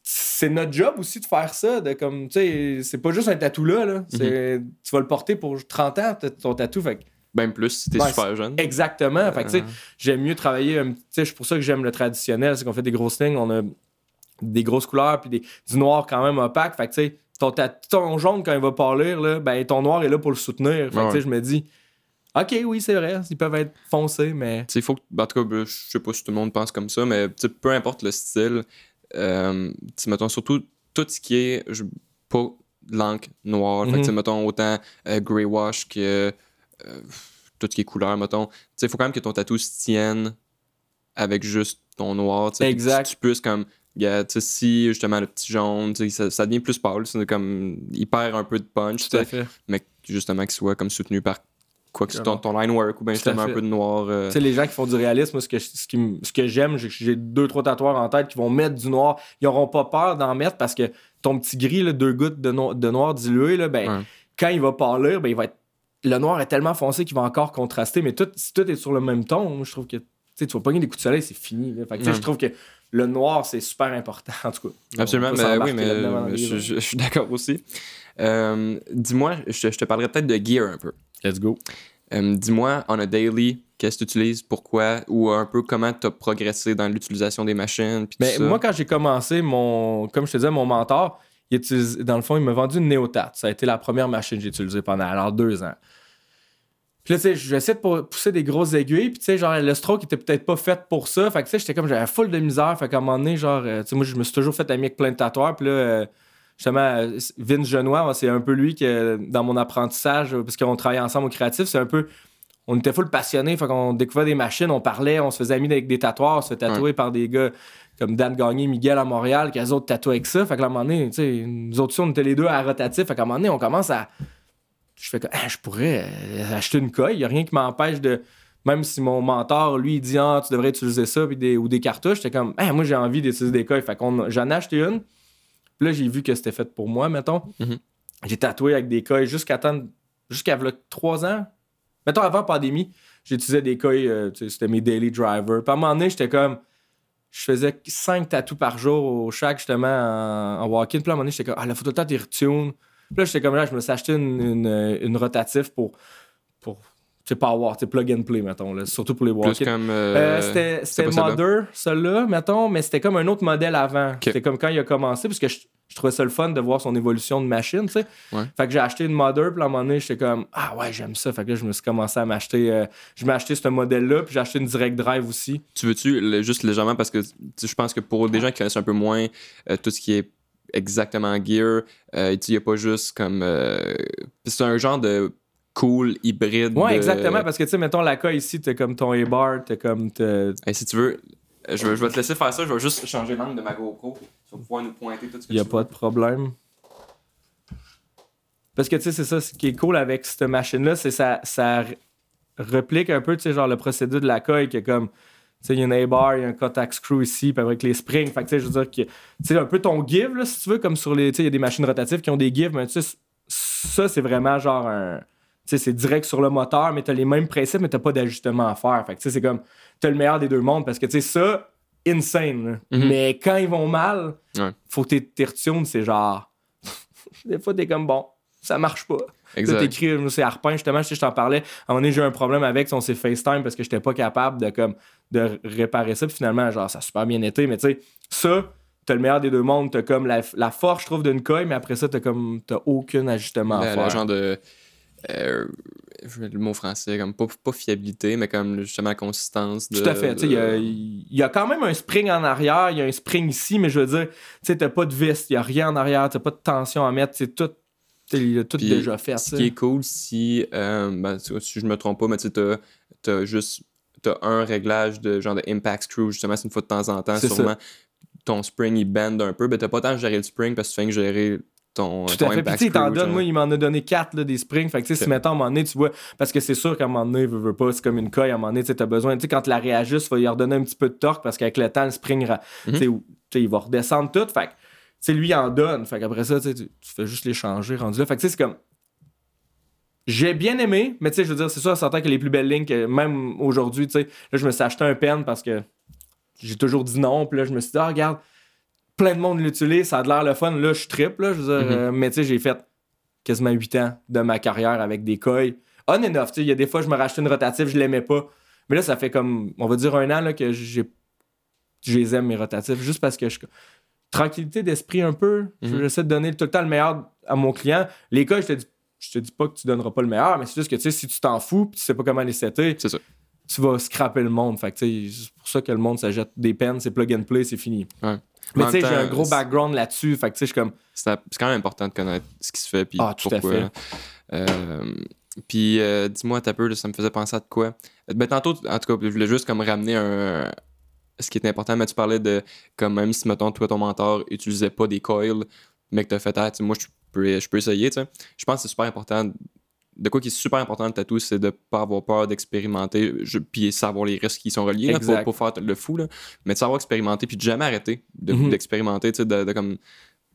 C'est notre job aussi de faire ça, de comme, tu sais, c'est pas juste un tatou là, là. C'est, mm-hmm. tu vas le porter pour trente ans, ton tatou, fait que... Même plus si t'es ben, super jeune. Exactement, euh... fait que tu sais, j'aime mieux travailler, tu sais, c'est pour ça que j'aime le traditionnel, c'est qu'on fait des grosses lignes, on a des grosses couleurs, puis des, du noir quand même opaque, fait que tu sais, ton, ta, ton jaune, quand il va pâlir, là, ben, ton noir est là pour le soutenir. Fait que, ouais. Je me dis, OK, oui, c'est vrai, ils peuvent être foncés, mais... T'sais, faut que, en tout cas, je sais pas si tout le monde pense comme ça, mais peu importe le style, euh, mettons, surtout tout ce qui est je, pas l'encre noire. Mm-hmm. Fait que, mettons, autant euh, grey wash que euh, tout ce qui est couleur, mettons. Il faut quand même que ton tatou se tienne avec juste ton noir. Exact. Tu, tu puisses comme... Yeah, si justement le petit jaune, ça, ça devient plus pâle, c'est comme il perd un peu de punch, tout à fait. Mais justement qu'il soit comme soutenu par quoi que ce soit, ton line work ou bien justement un peu de noir. Euh... Tu sais, les gens qui font du réalisme, moi, ce que, ce qui, ce que j'aime, j'ai, j'ai deux, trois tatoueurs en tête qui vont mettre du noir. Ils n'auront pas peur d'en mettre parce que ton petit gris, là, deux gouttes de, no- de noir dilué, là, ben, ouais. Quand il va pâlir, ben, il va être... le noir est tellement foncé qu'il va encore contraster. Mais tout, si tout est sur le même ton, moi, je trouve que tu vas pogner des coups de soleil, c'est fini. Fait que, mm. Je trouve que le noir, c'est super important, en tout cas. Absolument, mais oui, mais je, je, je suis d'accord aussi. Euh, dis-moi, je, je te parlerai peut-être de gear un peu. Let's go. Euh, dis-moi, on a daily, qu'est-ce que tu utilises, pourquoi, ou un peu comment tu as progressé dans l'utilisation des machines. Puis ben, tout ça. Moi, quand j'ai commencé, mon, comme je te disais, mon mentor, il utilise, dans le fond, il m'a vendu une Neotat. Ça a été la première machine que j'ai utilisée pendant alors deux ans. Puis là, tu sais, j'essaie de pousser des grosses aiguilles. Puis, tu sais, genre, le stroke était peut-être pas fait pour ça. Fait que, tu sais, j'étais comme, j'avais full de misère. Fait qu'à un moment donné, genre, tu sais, moi, je me suis toujours fait ami avec plein de tatoueurs. Puis là, justement, Vince Genois, c'est un peu lui que, dans mon apprentissage, parce qu'on travaillait ensemble au créatif, c'est un peu, on était full passionnés. Fait qu'on découvrait des machines, on parlait, on se faisait amis avec des tatoueurs, on se fait tatouer ouais. par des gars comme Dan Gagné, Miguel à Montréal, qui eux autres tatouaient avec ça. Fait qu'à un moment donné, tu sais, nous autres, on était les deux à rotatif. Fait qu'à un moment donné, on commence à. Je fais comme, ah, je pourrais acheter une colle. Il n'y a rien qui m'empêche de... Même si mon mentor, lui, il dit « Ah, tu devrais utiliser ça » des, ou des cartouches, j'étais comme ah, « moi, j'ai envie d'utiliser des coilles. » Fait qu'on, j'en ai acheté une. Puis là, j'ai vu que c'était fait pour moi, mettons. Mm-hmm. J'ai tatoué avec des coilles jusqu'à jusqu'à trois ans. Mettons, avant la pandémie, j'utilisais des coilles. Euh, c'était mes daily drivers. Puis à un moment donné, j'étais comme... Je faisais cinq tatous par jour au chaque, justement, en, en walk-in. Puis à un moment donné, j'étais comme « Ah, la photo de tête, il retune. » Puis là, j'étais comme là, je me suis acheté une, une, une rotative pour, pour tu sais, power, tu sais, plug and play, mettons, là, surtout pour les walk-in. Euh, euh, c'était c'était Modder, celle-là, mettons, mais c'était comme un autre modèle avant. Okay. C'était comme quand il a commencé, parce que je, je trouvais ça le fun de voir son évolution de machine, tu sais. Ouais. Fait que j'ai acheté une Modder, puis à un moment donné, j'étais comme, ah ouais, j'aime ça. Fait que là, je me suis commencé à m'acheter, euh, je m'ai acheté ce modèle-là, puis j'ai acheté une Direct Drive aussi. Tu veux-tu, le, juste légèrement, parce que je pense que pour des gens qui connaissent un peu moins euh, tout ce qui est exactement gear, euh, il n'y a pas juste comme... Euh, c'est un genre de cool hybride. Ouais, de... exactement, parce que tu sais, mettons la colle ici, t'as comme ton A-bar, t'as comme... T'as... Hey, si tu veux, je vais, je vais te laisser faire ça, je vais juste changer l'angle de ma GoPro, tu vas pouvoir nous pointer tout ce que y tu veux. Il n'y a pas de problème. Parce que tu sais, c'est ça, ce qui est cool avec cette machine-là, c'est ça ça réplique un peu, tu sais, genre le procédé de la colle qui est comme... Tu sais, il y a une A-bar, il y a un contact screw ici, puis avec les springs. Fait que, tu sais, je veux dire que, tu sais, un peu ton give, là, si tu veux, comme sur les, tu sais, il y a des machines rotatives qui ont des gives, mais tu sais, ça, c'est vraiment genre un, tu sais, c'est direct sur le moteur, mais t'as les mêmes principes, mais t'as pas d'ajustement à faire. Fait que, tu sais, c'est comme, t'as le meilleur des deux mondes, parce que, tu sais, ça, insane. Mm-hmm. Mais quand ils vont mal, ouais. Faut que t'es retune, c'est genre, des fois, t'es comme, bon, ça marche pas. Exact. Là, t'écris, c'est Arpin, justement, je, je t'en parlais. À un moment donné, j'ai eu un problème avec, on s'est FaceTime parce que j'étais pas capable de, comme, de réparer ça. Puis finalement, genre, ça a super bien été. Mais tu sais, ça, t'as le meilleur des deux mondes. T'as comme la, la force, je trouve, d'une coille, mais après ça, t'as comme t'as aucun ajustement à le, faire. Le genre de... Euh, le mot français, comme pas, pas fiabilité, mais comme justement la consistance. De, tout à fait. De... Il y a, y a quand même un spring en arrière, il y a un spring ici, mais je veux dire, tu sais, t'as pas de vis, il y a rien en arrière, t'as pas de tension à mettre, c'est tout... Il a tout puis, déjà fait. Ce ça. Qui est cool, si, euh, ben, si je me trompe pas, mais tu as t'as juste t'as un réglage de genre de impact screw, justement, c'est une fois de temps en temps, c'est sûrement. Ça. Ton spring, il bend un peu, mais t'as pas tant à gérer le spring parce que tu fais que gérer ton, tout ton à fait. Impact puis, screw. T'en donne, moi, il m'en a donné quatre là, des springs. Fait que okay. Si mettons, à un moment donné, tu vois, parce que c'est sûr qu'à un moment donné, il veut, veut pas, c'est comme une coille, à un moment donné, tu as besoin, tu sais, quand tu la réajustes, il va lui redonner un petit peu de torque parce qu'avec le temps, le spring, mm-hmm. il va redescendre tout. Fait que tu sais, lui, il en donne. Fait qu'après ça, tu, tu fais juste les changer, rendu là. Fait que tu sais, c'est comme... J'ai bien aimé, mais tu sais, je veux dire, c'est sûr, c'est certain que les plus belles lignes, que même aujourd'hui, tu sais, là, je me suis acheté un pen parce que j'ai toujours dit non. Puis là, je me suis dit, ah, regarde, plein de monde l'utilise, ça a de l'air le fun. Là, je trippe, là, je veux dire. Mm-hmm. Euh, mais tu sais, j'ai fait quasiment huit ans de ma carrière avec des coilles. On and off, tu sais, il y a des fois, je me rachetais une rotative, je l'aimais pas. Mais là, ça fait comme, on va dire un an, là, que j'ai... Je les aime, mes rotatifs, juste parce que je... tranquillité d'esprit un peu. Mm-hmm. J'essaie de donner tout le temps le meilleur à mon client. Les cas, je te dis, je te dis pas que tu donneras pas le meilleur, mais c'est juste que tu sais, si tu t'en fous et tu sais pas comment les setter, c'est ça, tu vas scraper le monde. Fait que, tu sais, c'est pour ça que le monde, ça jette des peines, c'est plug and play, c'est fini. Ouais. Mais tu sais, j'ai un gros background là-dessus. Fait que tu sais, je suis comme. C'est quand même important de connaître ce qui se fait. Puis ah, tout pourquoi. À fait. Euh, puis euh, dis-moi, t'as peur, ça me faisait penser à de quoi. Ben, tantôt, en tout cas, je voulais juste comme ramener un. Ce qui est important, mais tu parlais de comme même si, mettons, toi, ton mentor n'utilisait pas des coils, mais que t'as fait, ah, moi, je peux, je peux essayer, tu sais. Je pense que c'est super important. De quoi qui est super important dans le tattoo, c'est de ne pas avoir peur d'expérimenter, je, puis savoir les risques qui sont reliés, là, pour, pour faire le fou, là. Mais de savoir expérimenter, puis de jamais arrêter de, mm-hmm. d'expérimenter, tu sais, de, de comme.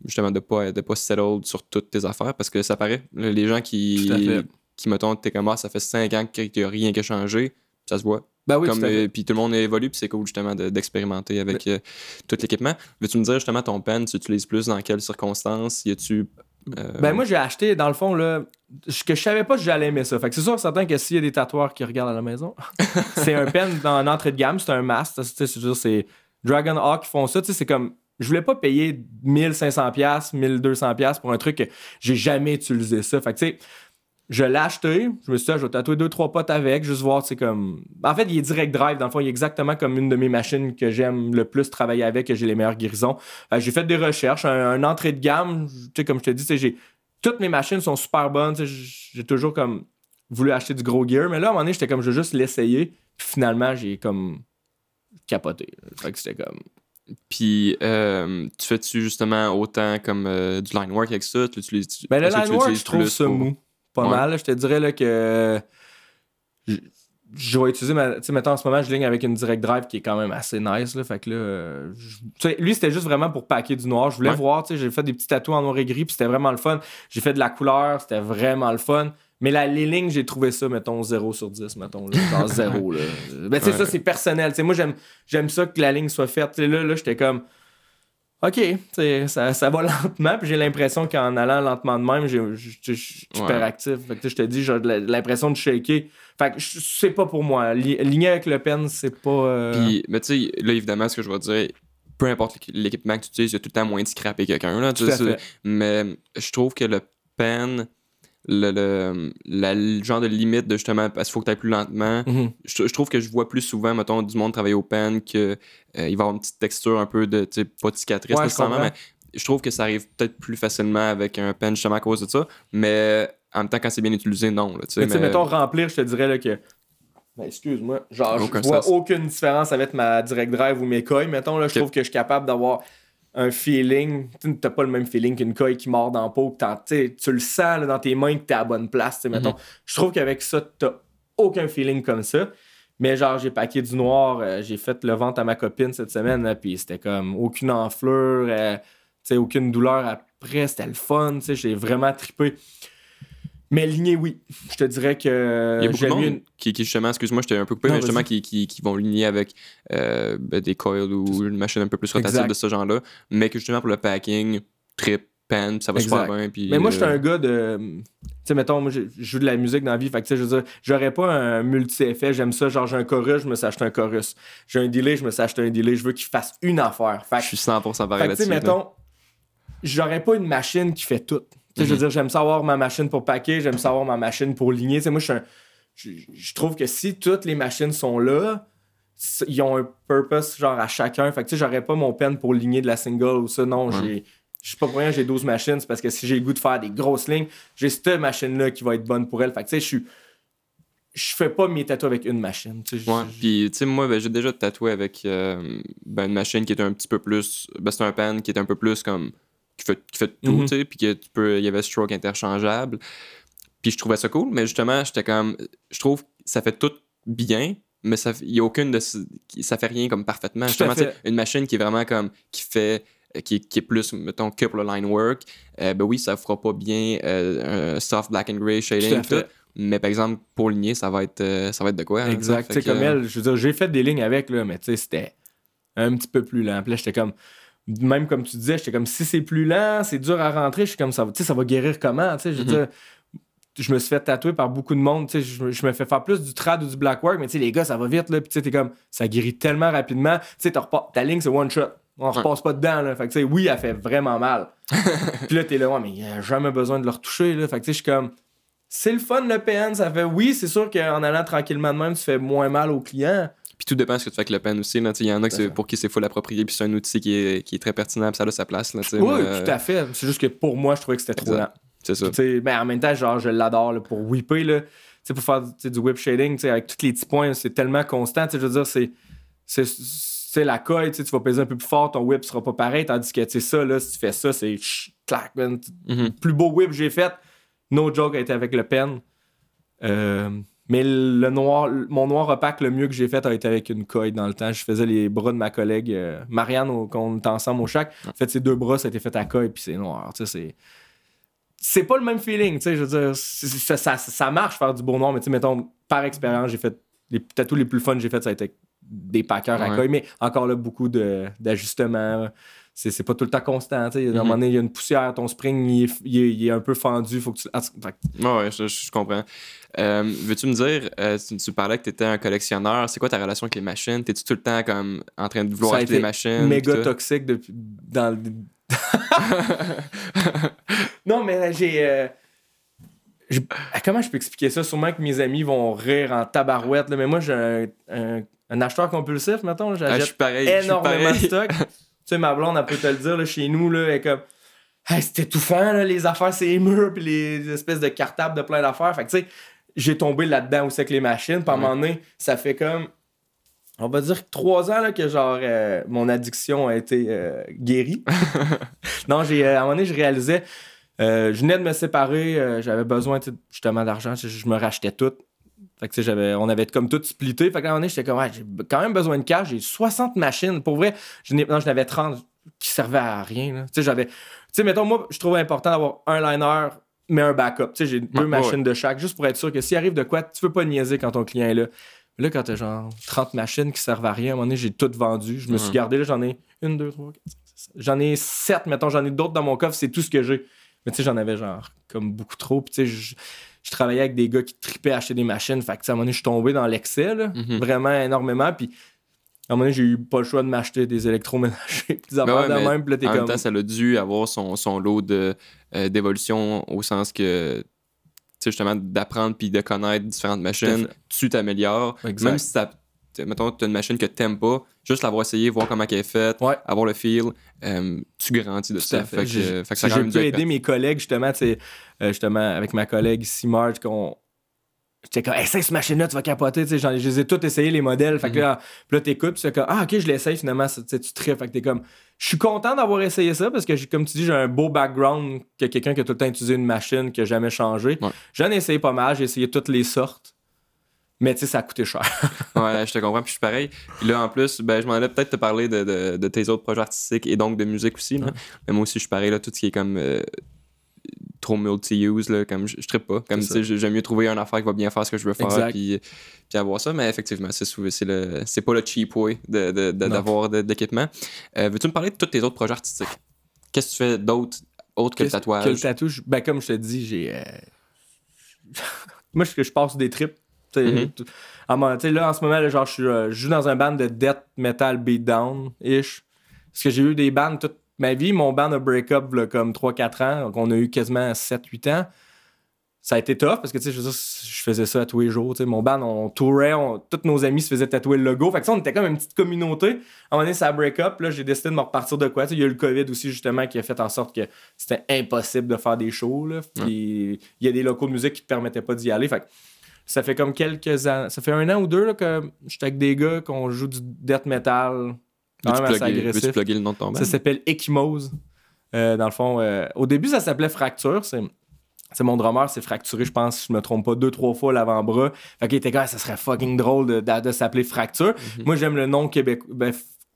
Justement, de ne pas, de pas settle sur toutes tes affaires, parce que ça paraît. Les gens qui, qui mettons, t'es comme, ah, ça fait cinq ans qu'il n'y a rien qui a changé, ça se voit. Ben oui, comme, euh, puis tout le monde évolue, puis c'est cool justement de, d'expérimenter avec euh, tout l'équipement. Veux-tu me dire justement ton pen, tu l'utilises plus dans quelles circonstances? Y a-tu euh... Ben moi j'ai acheté dans le fond là, que je savais pas que j'allais aimer ça. Fait que c'est sûr certain que s'il y a des tatoueurs qui regardent à la maison, c'est un pen dans l'entrée de gamme, c'est un mast. C'est, c'est, c'est Dragon Hawk qui font ça. C'est comme, je voulais pas payer mille cinq cents dollars, mille deux cents dollars pour un truc que j'ai jamais utilisé ça. Fait que tu sais. Je l'ai acheté, je me suis dit, ah, je vais tatouer deux, trois potes avec, juste voir, c'est comme. En fait, il est direct drive, dans le fond, il est exactement comme une de mes machines que j'aime le plus travailler avec, que j'ai les meilleures guérisons. Euh, j'ai fait des recherches, un, un entrée de gamme, tu sais, comme je te dis, j'ai. Toutes mes machines sont super bonnes, j'ai toujours comme voulu acheter du gros gear, mais là, à un moment donné, j'étais comme, je veux juste l'essayer, puis finalement, j'ai comme capoté. Fait que c'était comme. Puis, euh, tu fais-tu justement autant comme euh, du line work avec ça? Tu l'utilises. Ben, le line work, je trouve ça mou. Pas ouais. mal. Là, je te dirais là, que je, je vais utiliser ma. Tu sais, mettons, en ce moment, je ligne avec une direct drive qui est quand même assez nice. Là, fait que là, je, lui, c'était juste vraiment pour paquer du noir. Je voulais ouais. voir, tu sais, j'ai fait des petits tatous en noir et gris, puis c'était vraiment le fun. J'ai fait de la couleur, c'était vraiment le fun. Mais la, les lignes, j'ai trouvé ça, mettons, zéro sur dix, mettons, là, genre zéro. Là. Ben, tu sais, ouais. ça, c'est personnel. Tu sais, moi, j'aime, j'aime ça que la ligne soit faite. Tu sais, là, là j'étais comme. OK, ça, ça va lentement, puis j'ai l'impression qu'en allant lentement de même, je suis super actif. Fait que je te dis, j'ai l'impression de shaker. Fait que c'est pas pour moi. Ligner avec le pen, c'est pas. Euh... Puis, mais tu sais, là, évidemment, ce que je vais dire, peu importe l'équipement que tu utilises, il y a tout le temps moyen de scraper quelqu'un. Là, tout à fait. Mais je trouve que le pen. Le, le, la, le genre de limite de justement parce qu'il faut que tu ailles plus lentement. Mm-hmm. Je, je trouve que je vois plus souvent, mettons, du monde travailler au pen qu'il euh, va avoir une petite texture un peu de, tu sais, pas de cicatrice ouais, nécessairement, je mais je trouve que ça arrive peut-être plus facilement avec un pen justement à cause de ça. Mais en même temps, quand c'est bien utilisé, non. Là, tu sais, mais, mais... mettons, remplir, je te dirais là, que. Ben, excuse-moi, genre, aucun je vois sens. Aucune différence avec ma direct drive ou mes coils. Mettons, là, je okay. trouve que je suis capable d'avoir. Un feeling, tu t'as pas le même feeling qu'une coille qui mord dans la peau, que tu le sens là, dans tes mains que t'es à la bonne place, mm-hmm. mettons. Je trouve qu'avec ça, t'as aucun feeling comme ça. Mais genre, j'ai paqué du noir, euh, j'ai fait le ventre à ma copine cette semaine, là, puis c'était comme aucune enflure, euh, aucune douleur après, c'était le fun, j'ai vraiment trippé. Mais ligner, oui. Je te dirais que... Il y a beaucoup de monde une... qui, qui, justement, excuse-moi, je t'ai un peu coupé, non, mais justement, qui, qui, qui vont ligner avec euh, ben, des coils ou une machine un peu plus rotative exact. De ce genre-là, mais que justement, pour le packing, trip, pan, ça va super bien. Puis, mais moi, euh... je suis un gars de... Tu sais, mettons, moi, je joue de la musique dans la vie, fait que tu sais, je veux dire, j'aurais pas un multi-effet, j'aime ça, genre j'ai un chorus, je me s'achète un chorus. J'ai un delay, je me s'achète un delay, je veux qu'il fasse une affaire. Fait que, je suis cent pour cent pareil là-dessus. Tu sais, mettons, j'aurais pas une machine qui fait tout. Mm-hmm. Je veux dire, j'aime savoir ma machine pour paquer, j'aime savoir ma machine pour ligner. T'sais, moi, je suis un... je, je trouve que si toutes les machines sont là, ils ont un purpose genre à chacun. Fait que tu sais, j'aurais pas mon pen pour ligner de la single ou ça. Non, mm-hmm. j'ai. Je sais pas pour rien, j'ai douze machines. C'est parce que si j'ai le goût de faire des grosses lignes, j'ai cette machine-là qui va être bonne pour elle. Fait que tu sais, je suis. Je fais pas mes tatouages avec une machine. T'sais, ouais, puis tu sais, moi, ben, j'ai déjà tatoué avec euh, ben, une machine qui est un petit peu plus. Ben, c'est un pen qui est un peu plus comme. Qui fait, qui fait tout, mm-hmm. tu sais, puis que tu peux, il y avait stroke interchangeable. Puis je trouvais ça cool, mais justement, j'étais comme, je trouve que ça fait tout bien, mais ça, il y a aucune de, ça fait rien comme parfaitement. Tout justement, une machine qui est vraiment comme, qui fait, qui, qui est plus, mettons, que pour le line work, euh, ben oui, ça fera pas bien euh, un soft black and grey shading, tout. Mais par exemple, pour ligner, ça va être, euh, ça va être de quoi. Exact. Tu sais, comme elle, je veux dire, j'ai fait des lignes avec là, mais tu sais, c'était un petit peu plus lent. Puis là, j'étais comme. Même comme tu disais, j'étais comme si c'est plus lent, c'est dur à rentrer, je suis comme ça, tu sais, ça va guérir comment, tu sais, je veux dire, je me suis fait tatouer par beaucoup de monde, tu sais, je, je me fais faire plus du trad ou du black work, mais tu sais, les gars, ça va vite, là, puis tu sais, t'es comme, ça guérit tellement rapidement, tu sais, ta ligne, c'est one shot, On repasse pas dedans, là. Fait que, tu sais, oui, elle fait vraiment mal. Puis là, t'es là, ouais, mais il a jamais besoin de le retoucher, là. Fait que, tu sais, je suis comme, c'est le fun, le P N. Ça fait, oui, c'est sûr qu'en allant tranquillement de même, tu fais moins mal au client. Puis tout dépend de ce que tu fais avec le pen aussi. Il y en a que c'est, pour qui c'est full approprié, puis c'est un outil qui est, qui est très pertinent, puis ça a sa place. Là, oui, mais... tout à fait. C'est juste que pour moi, je trouvais que c'était trop lent. C'est ça. Ben, en même temps, genre, je l'adore là, pour whipper. Là. Pour faire du whip shading, avec tous les petits points, c'est tellement constant. Je veux dire, c'est, c'est, c'est la coille. Tu vas peser un peu plus fort, ton whip sera pas pareil. Tandis que ça, là, si tu fais ça, c'est clac. Mm-hmm. Plus beau whip que j'ai fait, no joke, a été avec le pen. Euh... Mais le noir, mon noir opaque, le mieux que j'ai fait a été avec une coille dans le temps. Je faisais les bras de ma collègue euh, Marianne, au, quand on était ensemble au Shack. En fait, ces deux bras, ça a été fait à coille, puis c'est noir. Tu sais, c'est... c'est pas le même feeling. Tu sais, je veux dire, ça, ça, ça marche faire du beau noir, mais tu sais, mettons, par expérience, j'ai fait les tatous les plus fun que j'ai fait, ça a été des packers ouais. à coille, mais encore là, beaucoup de, d'ajustements. C'est, c'est pas tout le temps constant. Tu sais, mm-hmm. À un moment donné, il y a une poussière, ton spring, il est, il est, il est un peu fendu. Faut que tu... oh ouais, je, je comprends. Euh, veux-tu me dire, euh, tu, tu parlais que tu étais un collectionneur, c'est quoi ta relation avec les machines? T'es-tu tout le temps comme en train de vouloir acheter des machines? Ça a été méga toxique depuis... dans le... non, mais là, j'ai... Euh... Je... Comment je peux expliquer ça? Sûrement que mes amis vont rire en tabarouette, là, mais moi, j'ai un, un, un acheteur compulsif, mettons. J'achète ah, je suis pareil, énormément je suis pareil. De stock. Tu sais, ma blonde, elle peut te le dire, là, chez nous, là, elle est comme... Hey, c'est étouffant, là, les affaires, c'est les murs, puis les espèces de cartables de plein d'affaires. Fait que, tu sais... j'ai tombé là-dedans aussi avec les machines. Puis à un moment donné, ça fait comme, on va dire, trois ans là, que genre euh, mon addiction a été euh, guérie. non, j'ai, euh, à un moment donné, je réalisais, euh, je venais de me séparer, euh, j'avais besoin justement d'argent, je, je me rachetais tout. Fait que, j'avais, on avait comme tout splitté. Fait qu'à un moment donné, j'étais comme, ouais, j'ai quand même besoin de cash, j'ai soixante machines. Pour vrai, je n'ai, non, j'en avais trente qui servaient à rien. Tu sais, j'avais, tu sais, mettons, moi, je trouvais important d'avoir un liner, mais un backup. Tu sais, j'ai deux ah, machines ouais. de chaque, juste pour être sûr que s'il arrive de quoi, tu peux pas niaiser quand ton client est là. Là, quand t'as genre trente machines qui servent à rien, à un moment donné, j'ai tout vendu. Je me mmh. suis gardé, là, j'en ai une, deux, trois, quatre, cinq, six, j'en ai sept, mettons, j'en ai d'autres dans mon coffre, c'est tout ce que j'ai. Mais tu sais, j'en avais genre comme beaucoup trop. Puis tu sais, je, je travaillais avec des gars qui tripaient à acheter des machines. Fait que à un moment donné, je suis tombé dans l'excès, là, mmh. vraiment énormément. Puis à un moment donné, j'ai eu pas le choix de m'acheter des électroménagers, des affaires de même. Puis là, t'es en comme... même temps, ça a dû avoir son, son lot de, euh, d'évolution au sens que, tu sais, justement, d'apprendre puis de connaître différentes machines, tu t'améliores. Exact. Même si, t'as, mettons, t'as une machine que t'aimes pas, juste l'avoir essayé, voir comment elle est faite, ouais. avoir le feel, euh, tu grandis de tout ça. Fait, fait que, j'ai, fait que ça j'ai pu aider mes collègues, justement, tu sais, euh, justement, avec ma collègue ici, Marge, qu'on... j'étais comme, essaye ce machine-là, tu vas capoter. Je les ai tous essayés, les modèles. Fait que là, mm-hmm. là t'écoutes, puis tu comme, ah, ok, je l'essaye finalement, tu tripes. Fait que t'es comme, je suis content d'avoir essayé ça parce que, comme tu dis, j'ai un beau background que quelqu'un qui a tout le temps utilisé une machine, qui n'a jamais changé. Ouais. J'en ai essayé pas mal, j'ai essayé toutes les sortes. Mais tu sais, ça a coûté cher. ouais, je te comprends, puis je suis pareil. Puis là, en plus, ben, je m'en allais peut-être te parler de, de, de tes autres projets artistiques et donc de musique aussi. Là. Ouais. Mais moi aussi, je suis pareil, là, tout ce qui est comme. Euh, trop multi-use, là, comme je, je trippe pas. Comme, tu sais, j'aime mieux trouver une affaire qui va bien faire ce que je veux faire, puis, puis avoir ça. Mais effectivement, c'est, c'est, le, c'est pas le cheap way de, de, de, d'avoir de, d'équipement. Euh, veux-tu me parler de tous tes autres projets artistiques? Qu'est-ce que tu fais d'autre, autre que Qu'est-ce, le tatouage? Que le tatouage? Ben, comme je te dis, j'ai... Euh... Moi, je, je passe des trips. Mm-hmm. En, là, en ce moment, là, genre, je, euh, je joue dans un band de death metal beatdown-ish. Parce que j'ai eu des bands toutes ma vie, mon band a break-up là, comme trois quatre ans, donc on a eu quasiment sept huit ans. Ça a été tough parce que tu sais, je, je faisais ça à tous les jours. Tu sais, mon band, on tourait, on, tous nos amis se faisaient tatouer le logo. Fait que ça, on était comme une petite communauté. À un moment donné, ça a break-up. Là, j'ai décidé de me repartir de quoi. Tu sais, il y a eu le COVID aussi, justement, qui a fait en sorte que c'était impossible de faire des shows. Là. Puis, mm. il y a des locaux de musique qui ne te permettaient pas d'y aller. Fait que ça fait comme quelques ans. Ça fait un an ou deux là, que j'étais avec des gars qu'on joue du death metal. Quand même assez agressif. Veux-tu plugger le nom de ton band? Ça s'appelle Ekkhumose. Euh, dans le fond, euh, au début, ça s'appelait Fracture. C'est, c'est mon drummer, c'est fracturé, je pense, si je me trompe pas, deux, trois fois l'avant-bras. Fait qu'il était comme, ah, ça serait fucking drôle de, de, de s'appeler Fracture. Mm-hmm. Moi, j'aime le nom québécois. Ben,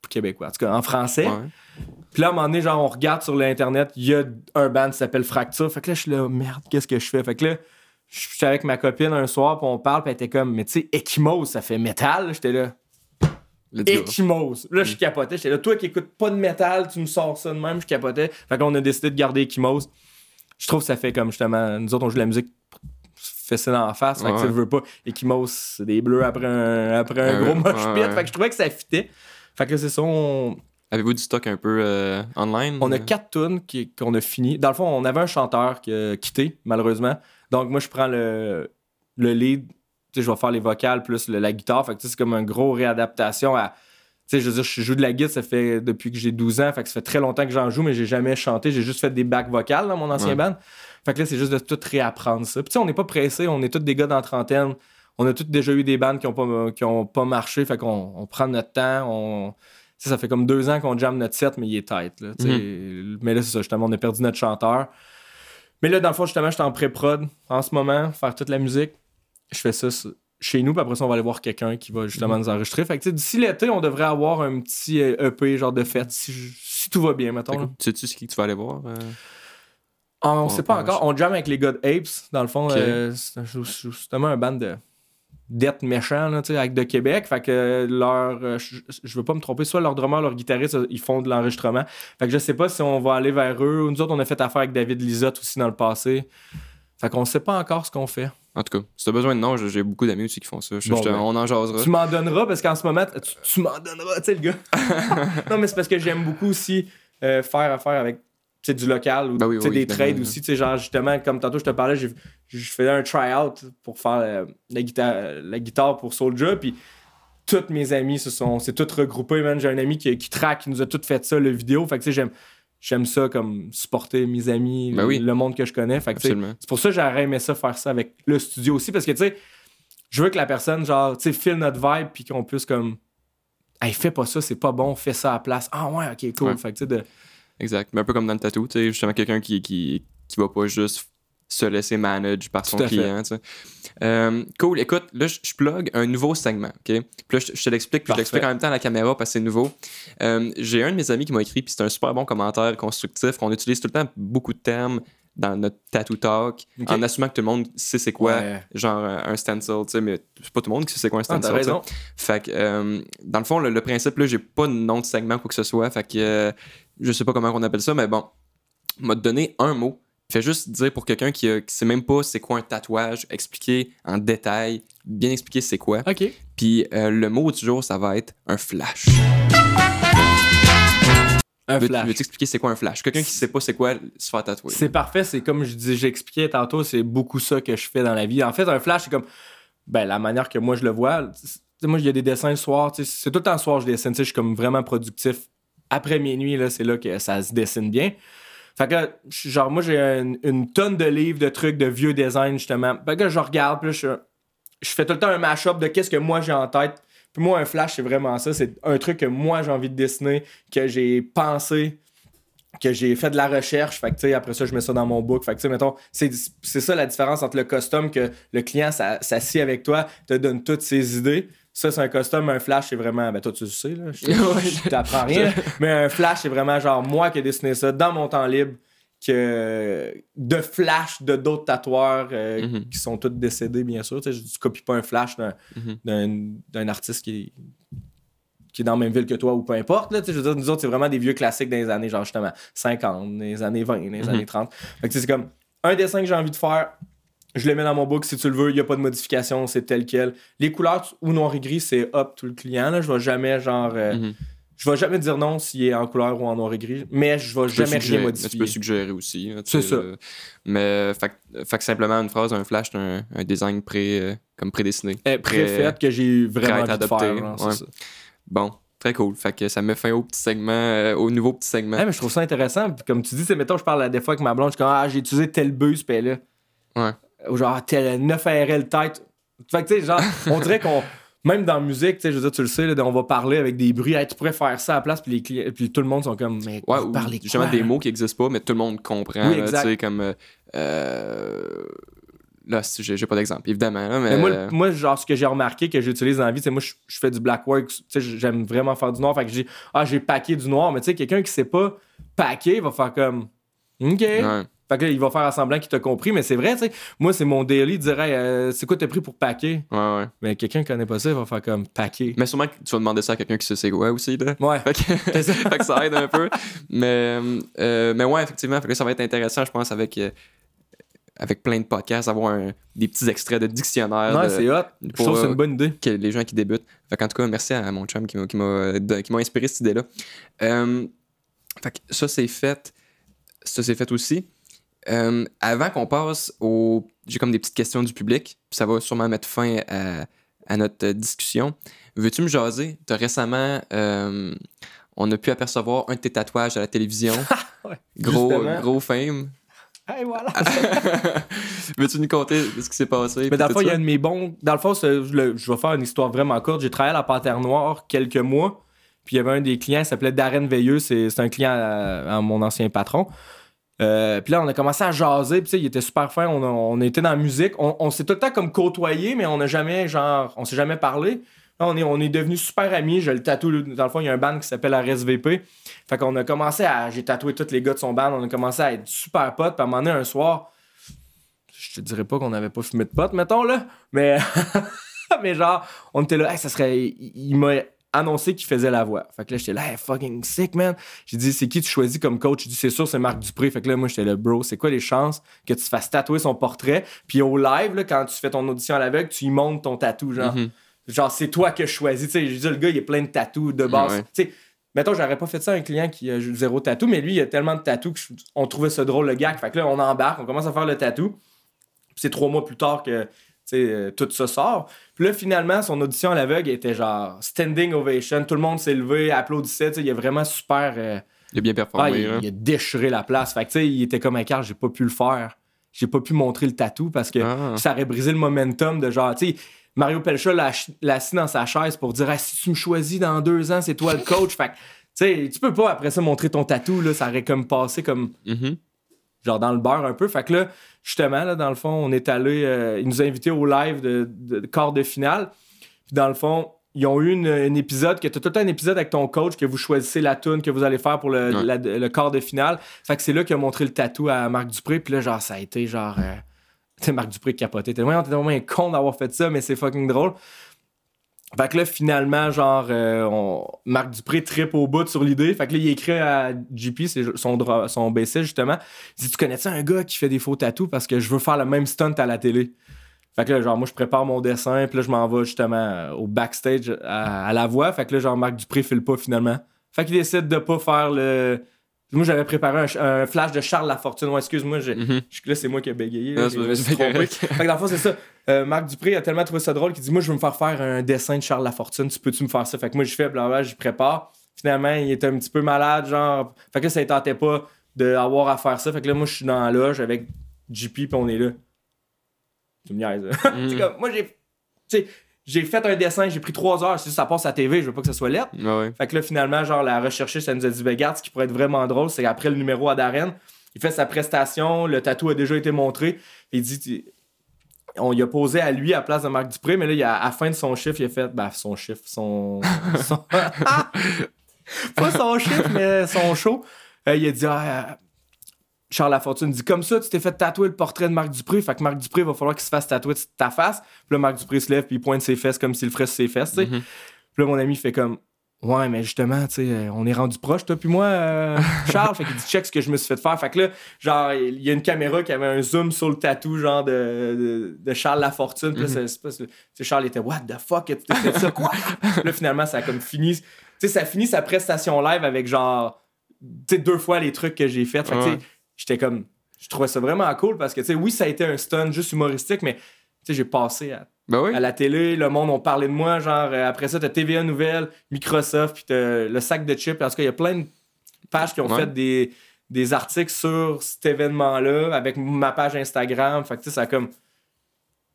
québécois, en tout cas, en français. Ouais. Puis là, à un moment donné, genre, on regarde sur l'Internet, il y a un band qui s'appelle Fracture. Fait que là, je suis là, merde, qu'est-ce que je fais? Fait que là, je suis avec ma copine un soir, puis on parle, puis elle était comme, mais tu sais, Ekkhumose, ça fait métal. J'étais là. Ekkhumose. Là, je mm. capotais. J'étais là, toi qui écoutes pas de métal, tu me sors ça de même, je capotais. Fait qu'on a décidé de garder Ekkhumose. Je trouve que ça fait comme justement, nous autres, on joue de la musique fessée dans la face. Fait ouais. que tu veux pas. Ekkhumose, c'est des bleus après un, après un ouais, gros mosh pit. Ouais. Fait que je trouvais que ça fitait. Fait que là, c'est ça, on, Avez-vous du stock un peu euh, online? On a quatre tunes qui, qu'on a fini. Dans le fond, on avait un chanteur qui a quitté, malheureusement. Donc, moi, je prends le, le lead. Tu sais, je vais faire les vocales plus le, la guitare. Fait que tu sais, c'est comme une grosse réadaptation à... Tu sais, je veux dire, je joue de la guitare, ça fait depuis que j'ai douze ans. Fait que ça fait très longtemps que j'en joue, mais j'ai jamais chanté. J'ai juste fait des backs vocales dans mon ancien ouais. band. Fait que là, c'est juste de tout réapprendre ça. Puis tu sais, on n'est pas pressé. On est tous des gars dans la trentaine. On a tous déjà eu des bands qui n'ont pas, qui ont pas marché. Fait qu'on on prend notre temps, on... Ça, ça fait comme deux ans qu'on jamme notre set, mais il est tight. Là, mm-hmm. Mais là, c'est ça, justement, on a perdu notre chanteur. Mais là, dans le fond, justement, j'étais en pré-prod en ce moment, faire toute la musique. Je fais ça chez nous, puis après ça, on va aller voir quelqu'un qui va justement mm-hmm. nous enregistrer. Fait que d'ici l'été, on devrait avoir un petit E P genre de fête, si, si tout va bien, mettons. Tu sais-tu ce que tu vas aller voir? Euh... Ah, on ne sait pas encore. Je... On jamme avec les gars de Apes, dans le fond. Okay. Euh, c'est justement un band de... d'être méchant là, avec de Québec. Fait que leur... Euh, je, je veux pas me tromper. Soit leur drummer, leur guitariste, ils font de l'enregistrement. Fait que je sais pas si on va aller vers eux. Nous autres, on a fait affaire avec David Lisot aussi dans le passé. Fait qu'on sait pas encore ce qu'on fait. En tout cas, si t'as besoin de noms, j'ai beaucoup d'amis aussi qui font ça. Je, bon, je, ben, on en jasera. Tu m'en donneras parce qu'en ce moment, tu, tu m'en donneras, tu sais, le gars. Non, mais c'est parce que j'aime beaucoup aussi euh, faire affaire avec du local ou ben oui, oui, des trades aussi. Genre, justement, comme tantôt je te parlais, je faisais un try-out pour faire euh, la, guitare, la guitare pour Soulja. Puis toutes mes amis se sont, s'est toutes regroupées. Man. J'ai un ami qui, qui traque, qui nous a toutes fait ça, le vidéo. Fait que j'aime, j'aime ça comme supporter mes amis, ben oui. le monde que je connais. Fait que, c'est pour ça que j'aurais aimé ça, faire ça avec le studio aussi. Parce que tu sais, je veux que la personne, genre, tu sais, file notre vibe puis qu'on puisse comme. Hey, fais pas ça, c'est pas bon, fais ça à la place. Ah ouais, ok, cool. Ouais. Fait que tu sais, de. Exact. Mais un peu comme dans le tattoo, tu sais, justement, quelqu'un qui, qui, qui va pas juste se laisser manage par son client, tu sais. Euh, cool. Écoute, là, je plug un nouveau segment, OK? Puis là, je te l'explique, puis Parfait. Je l'explique en même temps à la caméra parce que c'est nouveau. Euh, j'ai un de mes amis qui m'a écrit, puis c'est un super bon commentaire constructif, qu'on utilise tout le temps beaucoup de termes dans notre tattoo talk, okay. en assumant que tout le monde sait c'est quoi, ouais. genre un stencil, tu sais, mais c'est pas tout le monde qui sait quoi un stencil. Ah, t'as raison. Fait que, euh, dans le fond, le, le principe, là, j'ai pas de nom de segment, quoi que ce soit, fait que... Euh, je sais pas comment on appelle ça, mais bon, m'a donné un mot. Fais juste dire pour quelqu'un qui, a, qui sait même pas c'est quoi un tatouage, expliquer en détail, bien expliquer c'est quoi. OK. Puis euh, le mot du jour, ça va être un flash. Un Veux, flash. Je vais t'expliquer c'est quoi un flash. Quelqu'un qui sait pas c'est quoi se faire tatouer. C'est parfait, c'est comme je dis, j'expliquais tantôt, c'est beaucoup ça que je fais dans la vie. En fait, un flash, c'est comme, ben, la manière que moi je le vois. T'sais, moi, il y a des dessins le soir, c'est tout le temps le soir je dessine, je suis comme vraiment productif. Après minuit, là, c'est là que ça se dessine bien. Fait que là, genre, moi, j'ai une, une tonne de livres, de trucs, de vieux designs, justement. Fait que là, je regarde, puis là, je, je fais tout le temps un mash-up de qu'est-ce que moi, j'ai en tête. Puis moi, un flash, c'est vraiment ça. C'est un truc que moi, j'ai envie de dessiner, que j'ai pensé, que j'ai fait de la recherche. Fait que, tu sais, après ça, je mets ça dans mon book. Fait que, tu sais, mettons, c'est, c'est ça la différence entre le custom, que le client s'assied avec toi, te donne toutes ses idées. Ça, c'est un costume, un flash, c'est vraiment... Ben toi, tu le sais, là. Je, je t'apprends rien. Mais un flash, c'est vraiment genre moi qui ai dessiné ça dans mon temps libre, que de flash de d'autres tatoueurs euh, mm-hmm. qui sont tous décédés, bien sûr. Tu sais, je copie pas un flash d'un, mm-hmm. d'un, d'un artiste qui, qui est dans la même ville que toi ou peu importe. Là, tu sais, je veux dire, nous autres, c'est vraiment des vieux classiques des années, genre justement, cinquante, des années vingt, des mm-hmm. années trente. Fait que c'est comme un dessin que j'ai envie de faire... Je le mets dans mon book, si tu le veux, il n'y a pas de modification, c'est tel quel. Les couleurs ou noir et gris, c'est hop tout le client. Là. Je vais jamais genre. Euh, mm-hmm. Je vais jamais dire non s'il est en couleur ou en noir et gris, mais je vais jamais suggérer, rien modifier. Tu peux suggérer aussi. Hein, c'est ça. Euh, mais fait, fait que simplement une phrase, un flash, un, un design pré, euh, comme prédessiné. Eh, préfait que j'ai vraiment envie de faire. Genre, ouais. C'est ça. Bon. Très cool. Fait que ça me met fin au petit segment, euh, au nouveau petit segment. Ouais, mais je trouve ça intéressant. Comme tu dis, c'est mettons, je parle à des fois avec ma blonde, je suis comme ah, j'ai utilisé tel buzz, puis là. Ouais. Genre, tel neuf R L tête. Fait que, tu sais, genre, on dirait qu'on. Même dans la musique, tu sais, je veux dire, tu le sais, là, on va parler avec des bruits. Hey, tu pourrais faire ça à la place, puis les clients, puis tout le monde sont comme. Mais ouais, vous parlez quoi? Justement, des mots qui n'existent pas, mais tout le monde comprend. Oui, tu sais, comme. Euh... Là, j'ai, j'ai pas d'exemple, évidemment. Là, mais... mais moi, le, moi, genre, ce que j'ai remarqué que j'utilise dans la vie, tu sais, moi, je, je fais du black work. Tu sais, j'aime vraiment faire du noir. Fait que je dis, ah, j'ai packé du noir. Mais tu sais, quelqu'un qui sait pas packer va faire comme. OK. Ouais. Fait que là, il va faire semblant qu'il t'a compris, mais c'est vrai, tu sais. Moi, c'est mon daily, dirait euh, c'est quoi t'as pris pour paquer? Ouais, ouais. Mais quelqu'un qui connaît pas ça, il va faire comme paquer. Mais sûrement que tu vas demander ça à quelqu'un qui sait c'est quoi aussi, là. Ouais. Fait que ça, fait que ça aide un peu. Mais, euh, mais ouais, effectivement, fait que là, ça va être intéressant, je pense, avec euh, avec plein de podcasts, avoir un, des petits extraits de dictionnaire. Non, de, c'est hot. Pour, je trouve que c'est une bonne idée. Que les gens qui débutent. Fait qu'en tout cas, merci à mon chum qui m'a, qui m'a, de, qui m'a inspiré cette idée-là. Euh, fait que ça, c'est fait. Ça, c'est fait aussi. Euh, avant qu'on passe au... J'ai comme des petites questions du public. Ça va sûrement mettre fin à, à notre discussion. Veux-tu me jaser? T'as récemment... Euh, on a pu apercevoir un de tes tatouages à la télévision. Ouais, gros, justement. Gros fame. Hey, voilà! Veux-tu nous conter ce qui s'est passé? Mais dans le fond, il y a un de mes bons... Dans le fond, le... je vais faire une histoire vraiment courte. J'ai travaillé à la Panthère Noire quelques mois. Puis il y avait un des clients qui s'appelait Darren Veilleux. C'est, c'est un client à, à mon ancien patron. Euh, puis là, on a commencé à jaser. Puis il était super fin. On, a... on était dans la musique. On... on s'est tout le temps comme côtoyé, mais on n'a jamais, genre... On s'est jamais parlé. Là, on est, on est devenus super amis. Je le tatoue. Dans le fond, il y a un band qui s'appelle R S V P. Fait qu'on a commencé à... J'ai tatoué tous les gars de son band. On a commencé à être super potes. Puis à un moment donné, un soir, je te dirais pas qu'on n'avait pas fumé de potes, mettons, là. Mais, mais genre, on était là. Hey, ça serait... Il m'a annoncé qu'il faisait la voix. Fait que là, j'étais là, hey, fucking sick, man. J'ai dit, c'est qui tu choisis comme coach? J'ai dit, c'est sûr, c'est Marc Dupré. Fait que là, moi, j'étais là, bro, c'est quoi les chances que tu fasses tatouer son portrait? Puis au live, là, quand tu fais ton audition à l'aveugle, tu y montes ton tatou, genre. Mm-hmm. Genre, c'est toi que je choisis. Tu sais, j'ai dit, le gars, il a plein de tatous de base. Ouais. Tu sais, mettons, j'aurais pas fait ça à un client qui a zéro tatou, mais lui, il a tellement de tatous qu'on trouvait ça drôle, le gag. Fait que là, on embarque, on commence à faire le tatou. C'est trois mois plus tard que, tu sais, tout ça sort. Puis là, finalement, son audition à l'aveugle était genre standing ovation. Tout le monde s'est levé, applaudissait. Tu sais, il a vraiment super... Euh... Il a bien performé. Ah, il, hein. il a déchiré la place. Fait que, tu sais, il était comme un quart, j'ai pas pu le faire. J'ai pas pu montrer le tatou parce que ah. ça aurait brisé le momentum de genre, tu sais... Mario Pelcha l'a, l'a assis dans sa chaise pour dire ah, « Si tu me choisis dans deux ans, c'est toi le coach. » Fait que, tu sais, tu peux pas après ça montrer ton tatou, là, ça aurait comme passé comme... Mm-hmm. Genre dans le beurre un peu. Fait que là, justement, là, dans le fond, on est allé... Euh, ils nous ont invités au live de, de, de quart de finale. Puis dans le fond, ils ont eu un épisode, que t'as tout un épisode avec ton coach, que vous choisissez la toune que vous allez faire pour le, ouais. la, le quart de finale. Fait que c'est là qu'il a montré le tatou à Marc Dupré. Puis là, genre, ça a été genre... Euh, T'sais, Marc Dupré capotait. T'es vraiment un con d'avoir fait ça, mais c'est fucking drôle. Fait que là, finalement, genre, euh, on... Marc Dupré trippe au bout sur l'idée. Fait que là, il écrit à J P, c'est son, dra... son B C, justement. Il dit, tu connais-tu un gars qui fait des faux tatous parce que je veux faire le même stunt à la télé? Fait que là, genre, moi, je prépare mon dessin, puis là, je m'en vais justement au backstage à, à la voix. Fait que là, genre, Marc Dupré file pas, finalement. Fait qu'il décide de pas faire le... Moi, j'avais préparé un, un flash de Charles Lafortune. Ouais, excuse-moi, je, mm-hmm. je, là, c'est moi qui ai bégayé. Là, non, je me suis trompé. Fait que dans le fond, c'est ça. Euh, Marc Dupré a tellement trouvé ça drôle qu'il dit, moi, je veux me faire faire un dessin de Charles Lafortune. Tu peux-tu me faire ça? Fait que moi, je fais, blablabla, je prépare. Finalement, il était un petit peu malade, genre. Fait que là, ça ne tentait pas d'avoir à faire ça. Fait que là, moi, je suis dans la loge avec J P, puis on est là. Tu me niaises, là. Mm. C'est comme, moi, j'ai... Tu sais, j'ai fait un dessin, j'ai pris trois heures. Si ça passe à T V, je veux pas que ça soit lettre. Ah ouais. Fait que là, finalement, genre, la recherchiste, elle nous a dit, regarde, ce qui pourrait être vraiment drôle, c'est après le numéro à Darren, il fait sa prestation, le tatou a déjà été montré. Il dit, on y a posé à lui à la place de Marc Dupré, mais là, il a, à la fin de son chiffre, il a fait, bah, son chiffre, son. son... pas son chiffre, mais son show. Euh, il a dit, ah, Charles Lafortune dit, comme ça, tu t'es fait tatouer le portrait de Marc Dupré. Fait que Marc Dupré, il va falloir qu'il se fasse tatouer ta face. Puis là, Marc Dupré se lève, puis il pointe ses fesses comme s'il le ferait sur ses fesses, tu sais. Mm-hmm. Puis là, mon ami, il fait comme, ouais, mais justement, tu sais, on est rendu proche, toi, puis moi, euh, Charles. Fait qu'il dit, check ce que je me suis fait faire. Fait que là, genre, il y a une caméra qui avait un zoom sur le tatou, genre, de, de, de Charles Lafortune. Puis là, mm-hmm. c'est pas. Tu sais, Charles était, what the fuck, tu t'es fait ça, quoi? Là, finalement, ça a comme fini. Tu sais, ça finit sa prestation live avec, genre, tu sais, deux fois les trucs que j'ai faits. Fait que, ouais. J'étais comme, je trouvais ça vraiment cool parce que, tu sais, oui, ça a été un stunt juste humoristique, mais, tu sais, j'ai passé à, ben oui. à la télé, le monde, on parlait de moi, genre, euh, après ça, t'as T V A Nouvelle, Microsoft, puis t'as le sac de chips. En tout cas, il y a plein de pages qui ont ouais. fait des, des articles sur cet événement-là avec ma page Instagram. Fait que, tu sais, ça a comme,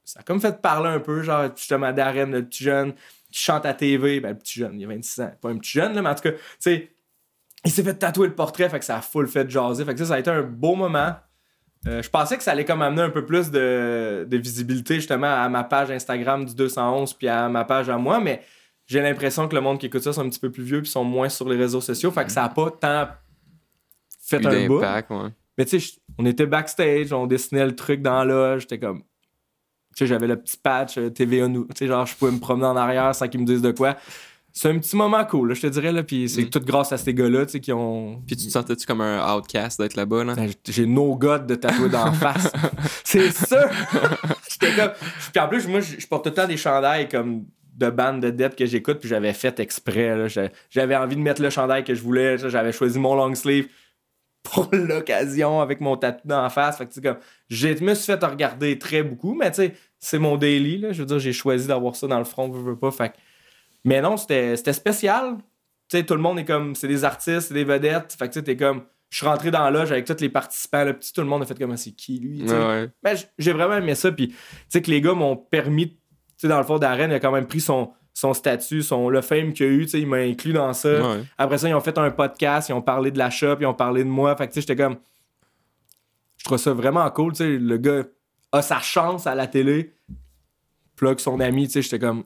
ça a comme fait parler un peu, genre, justement, Darren, le petit jeune qui chante à T V. Ben, le petit jeune, il a vingt-six ans. Pas un petit jeune, là, mais en tout cas, tu sais, il s'est fait tatouer le portrait, fait que ça a full fait jaser. Fait que ça, ça a été un beau moment. Euh, je pensais que ça allait comme amener un peu plus de, de visibilité justement à ma page Instagram du deux cent onze puis à ma page à moi, mais j'ai l'impression que le monde qui écoute ça sont un petit peu plus vieux puis sont moins sur les réseaux sociaux. Fait que ça a pas tant fait eu un bout. Ouais. Mais tu sais, on était backstage, on dessinait le truc dans la loge, j'étais comme... Tu sais, j'avais le petit patch T V A, tu sais, genre je pouvais me promener en arrière sans qu'ils me disent de quoi. C'est un petit moment cool, là, je te dirais, là, puis c'est mm. tout grâce à ces gars-là, tu sais, qui ont... Puis tu te sentais-tu comme un outcast d'être là-bas, là? J'ai no god de tatouer d'en face. C'est sûr! J'étais comme... Puis en plus, moi, je porte tout le temps des chandails comme de bandes de dettes que j'écoute, puis j'avais fait exprès, là. J'avais envie de mettre le chandail que je voulais, j'avais choisi mon long sleeve pour l'occasion avec mon tatou d'en face. Fait que, tu sais, comme... Je me suis fait regarder très beaucoup, mais tu sais, c'est mon daily, là. Je veux dire, j'ai choisi d'avoir ça dans le front, je veux pas, fait que... Mais non, c'était, c'était spécial. Tu sais, tout le monde est comme... C'est des artistes, c'est des vedettes. Fait que tu sais, t'es comme... Je suis rentré dans la loge avec tous les participants. Là, tout le monde a fait comme... C'est qui, lui? Ouais, ouais. Mais j'ai vraiment aimé ça. Puis, tu sais, que les gars m'ont permis... Tu sais, dans le fond, Darren a quand même pris son, son statut, son, le fame qu'il a eu. Tu sais, il m'a inclus dans ça. Ouais. Après ça, ils ont fait un podcast. Ils ont parlé de la shop. Ils ont parlé de moi. Fait que tu sais, j'étais comme... Je trouve ça vraiment cool. Tu sais, le gars a sa chance à la télé. Plug son ami. Tu sais, j'étais comme...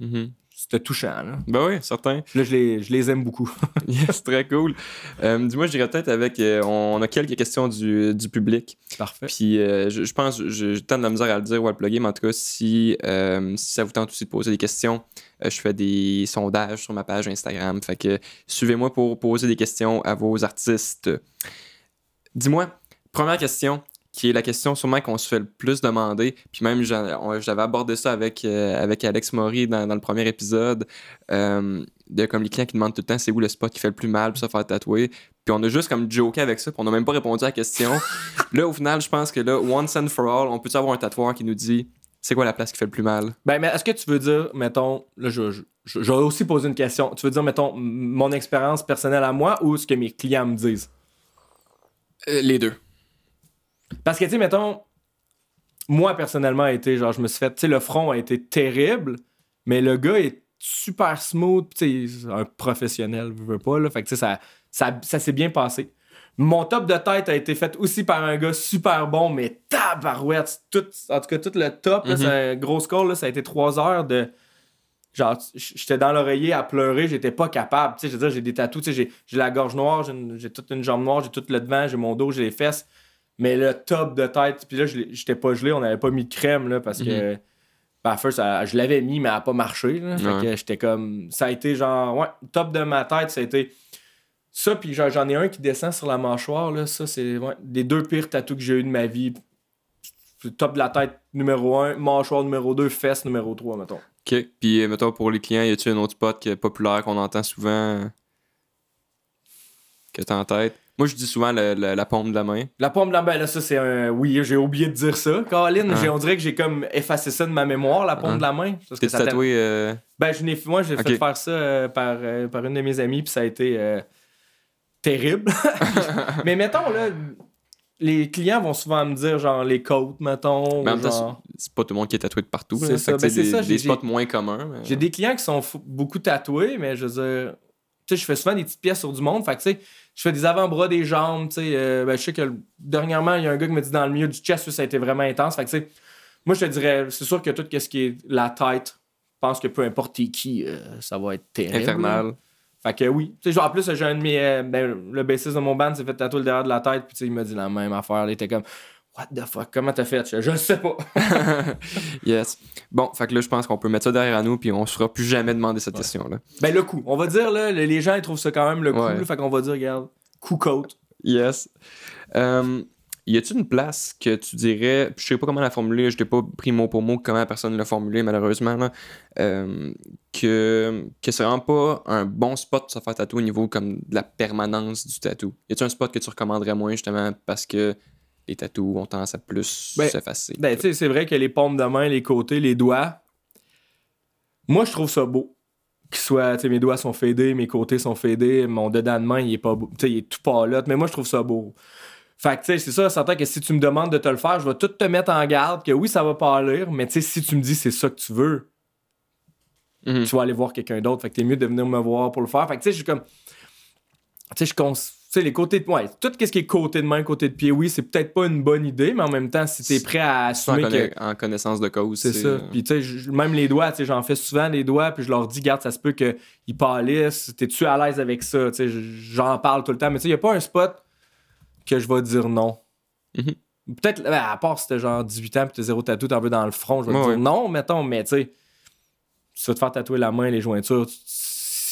Mm-hmm. C'était touchant, là. Ben oui, certain. Là, je les, je les aime beaucoup. Yes, très cool. Euh, dis-moi, je dirais peut-être avec... Euh, on a quelques questions du, du public. Parfait. Puis euh, je, je pense, j'ai tant de la misère à le dire ou à le plugger, mais en tout cas, si, euh, si ça vous tente aussi de poser des questions, euh, je fais des sondages sur ma page Instagram. Fait que suivez-moi pour poser des questions à vos artistes. Dis-moi, première question... qui est la question sûrement qu'on se fait le plus demander. Puis même, j'avais abordé ça avec, euh, avec Alex Maury dans, dans le premier épisode. Euh, de comme les clients qui demandent tout le temps c'est où le spot qui fait le plus mal pour se faire tatouer. Puis on a juste comme joké avec ça, puis on n'a même pas répondu à la question. Là, au final, je pense que là, once and for all, on peut avoir un tatoueur qui nous dit c'est quoi la place qui fait le plus mal? Ben, mais est-ce que tu veux dire, mettons, là, je, je, je, je vais aussi poser une question. Tu veux dire, mettons, mon expérience personnelle à moi ou ce que mes clients me disent? Euh, les deux. Parce que, tu sais, mettons, moi, personnellement, a été, genre, je me suis fait... Tu sais, le front a été terrible, mais le gars est super smooth. Tu sais, un professionnel, je veux pas, là. Fait que, tu sais, ça, ça, ça s'est bien passé. Mon top de tête a été fait aussi par un gars super bon, mais tabarouette. Tout, en tout cas, tout le top, mm-hmm. là, c'est un gros score, là, ça a été trois heures de... Genre, j'étais dans l'oreiller à pleurer, j'étais pas capable. Tu sais, je veux dire, j'ai des tatous, tu sais, j'ai, j'ai la gorge noire, j'ai, une, j'ai toute une jambe noire, j'ai tout le devant, j'ai mon dos, j'ai les fesses. Mais le top de tête, puis là, j'étais pas gelé, on n'avait pas mis de crème, là, parce mm-hmm. que... Ben, first, ça, je l'avais mis, mais elle n'a pas marché, là. Ouais. Fait que j'étais comme... Ça a été genre... Ouais, top de ma tête, ça a été... Ça, puis genre, j'en ai un qui descend sur la mâchoire, là. Ça, c'est ouais, les deux pires tatous que j'ai eu de ma vie. Top de la tête, numéro un. Mâchoire, numéro deux. Fesse, numéro trois, mettons. OK. Puis, mettons, pour les clients, y a-tu un autre spot qui est populaire, qu'on entend souvent, que t'as en tête? Moi, je dis souvent le, le, la paume de la main. La paume de la main, là, ça, c'est un... Oui, j'ai oublié de dire ça. Colin, hein? j'ai, on dirait que j'ai comme effacé ça de ma mémoire, la paume hein? de la main. Parce T'es que ça tatoué... Euh... Ben, je n'ai... moi, j'ai okay. fait faire ça euh, par, euh, par une de mes amies, puis ça a été euh, terrible. Mais mettons, là, les clients vont souvent me dire, genre, les côtes, mettons. Mais en même temps, c'est pas tout le monde qui est tatoué de partout. C'est là, ça. Ben, c'est des, ça. J'ai des spots j'ai... moins communs. Mais... J'ai des clients qui sont f- beaucoup tatoués, mais je veux dire... Tu sais, je fais souvent des petites pièces sur du monde. Fait que, tu sais, je fais des avant-bras, des jambes. Tu sais, euh, ben, je sais que dernièrement, il y a un gars qui me dit dans le milieu du chest, ça a été vraiment intense. Fait que, tu sais, moi, je te dirais, c'est sûr que tout ce qui est la tête, je pense que peu importe qui, euh, ça va être terrible. Infernal. Fait que oui. Tu sais, genre, en plus, j'ai un de mes. Euh, ben, le bassiste de mon band s'est fait tatouer le derrière de la tête. Puis, tu sais, il m'a dit la même affaire. Il était comme. What the fuck? Comment t'as fait? Je sais pas. Yes. Bon, fait que là, je pense qu'on peut mettre ça derrière nous puis on se fera plus jamais demander cette ouais. question-là. Ben, le coup. On va dire, là, les gens, ils trouvent ça quand même le coup. Ouais. Là, fait qu'on va dire, regarde, coup côte. Yes. Um, y a-tu une place que tu dirais... Je sais pas comment la formuler. Je t'ai pas pris mot pour mot comment la personne l'a formulé, malheureusement. Là, um, que, que c'est vraiment pas un bon spot pour se faire tatouer au niveau comme de la permanence du tatou. Y a-tu un spot que tu recommanderais moins, justement, parce que... Les tatous ont tendance à plus ben, s'effacer. Ben, tu sais, c'est vrai que les paumes de main, les côtés, les doigts. Moi, je trouve ça beau. Qu'ils soient, tu sais, mes doigts sont fadés, mes côtés sont fadés, mon dedans de main, il est pas beau. Tu sais, il est tout palote, mais moi, je trouve ça beau. Fait que, tu sais, c'est ça, certain que si tu me demandes de te le faire, je vais tout te mettre en garde, que oui, ça va pâlir, mais tu sais, si tu me dis c'est ça que tu veux, mm-hmm. tu vas aller voir quelqu'un d'autre. Fait que t'es mieux de venir me voir pour le faire. Fait que, tu sais, je suis comme. Tu sais, je cons. Tu sais, les côtés de... Ouais, tout ce qui est côté de main, côté de pied, oui, c'est peut-être pas une bonne idée, mais en même temps, si t'es prêt à assumer... En, conna... que... en connaissance de cause. C'est, c'est... ça. Puis, tu sais, même les doigts, tu sais, j'en fais souvent les doigts, puis je leur dis, garde, ça se peut qu'ils pâlissent, t'es-tu à l'aise avec ça? Tu sais, j'en parle tout le temps, mais tu sais, y a pas un spot que je vais dire non. Mm-hmm. Peut-être, ben, à part si t'es genre dix-huit ans pis t'es zéro tatou, t'en veux dans le front, je vais oh, te dire ouais. non, mettons, mais tu sais, tu vas te faire tatouer la main, les jointures, tu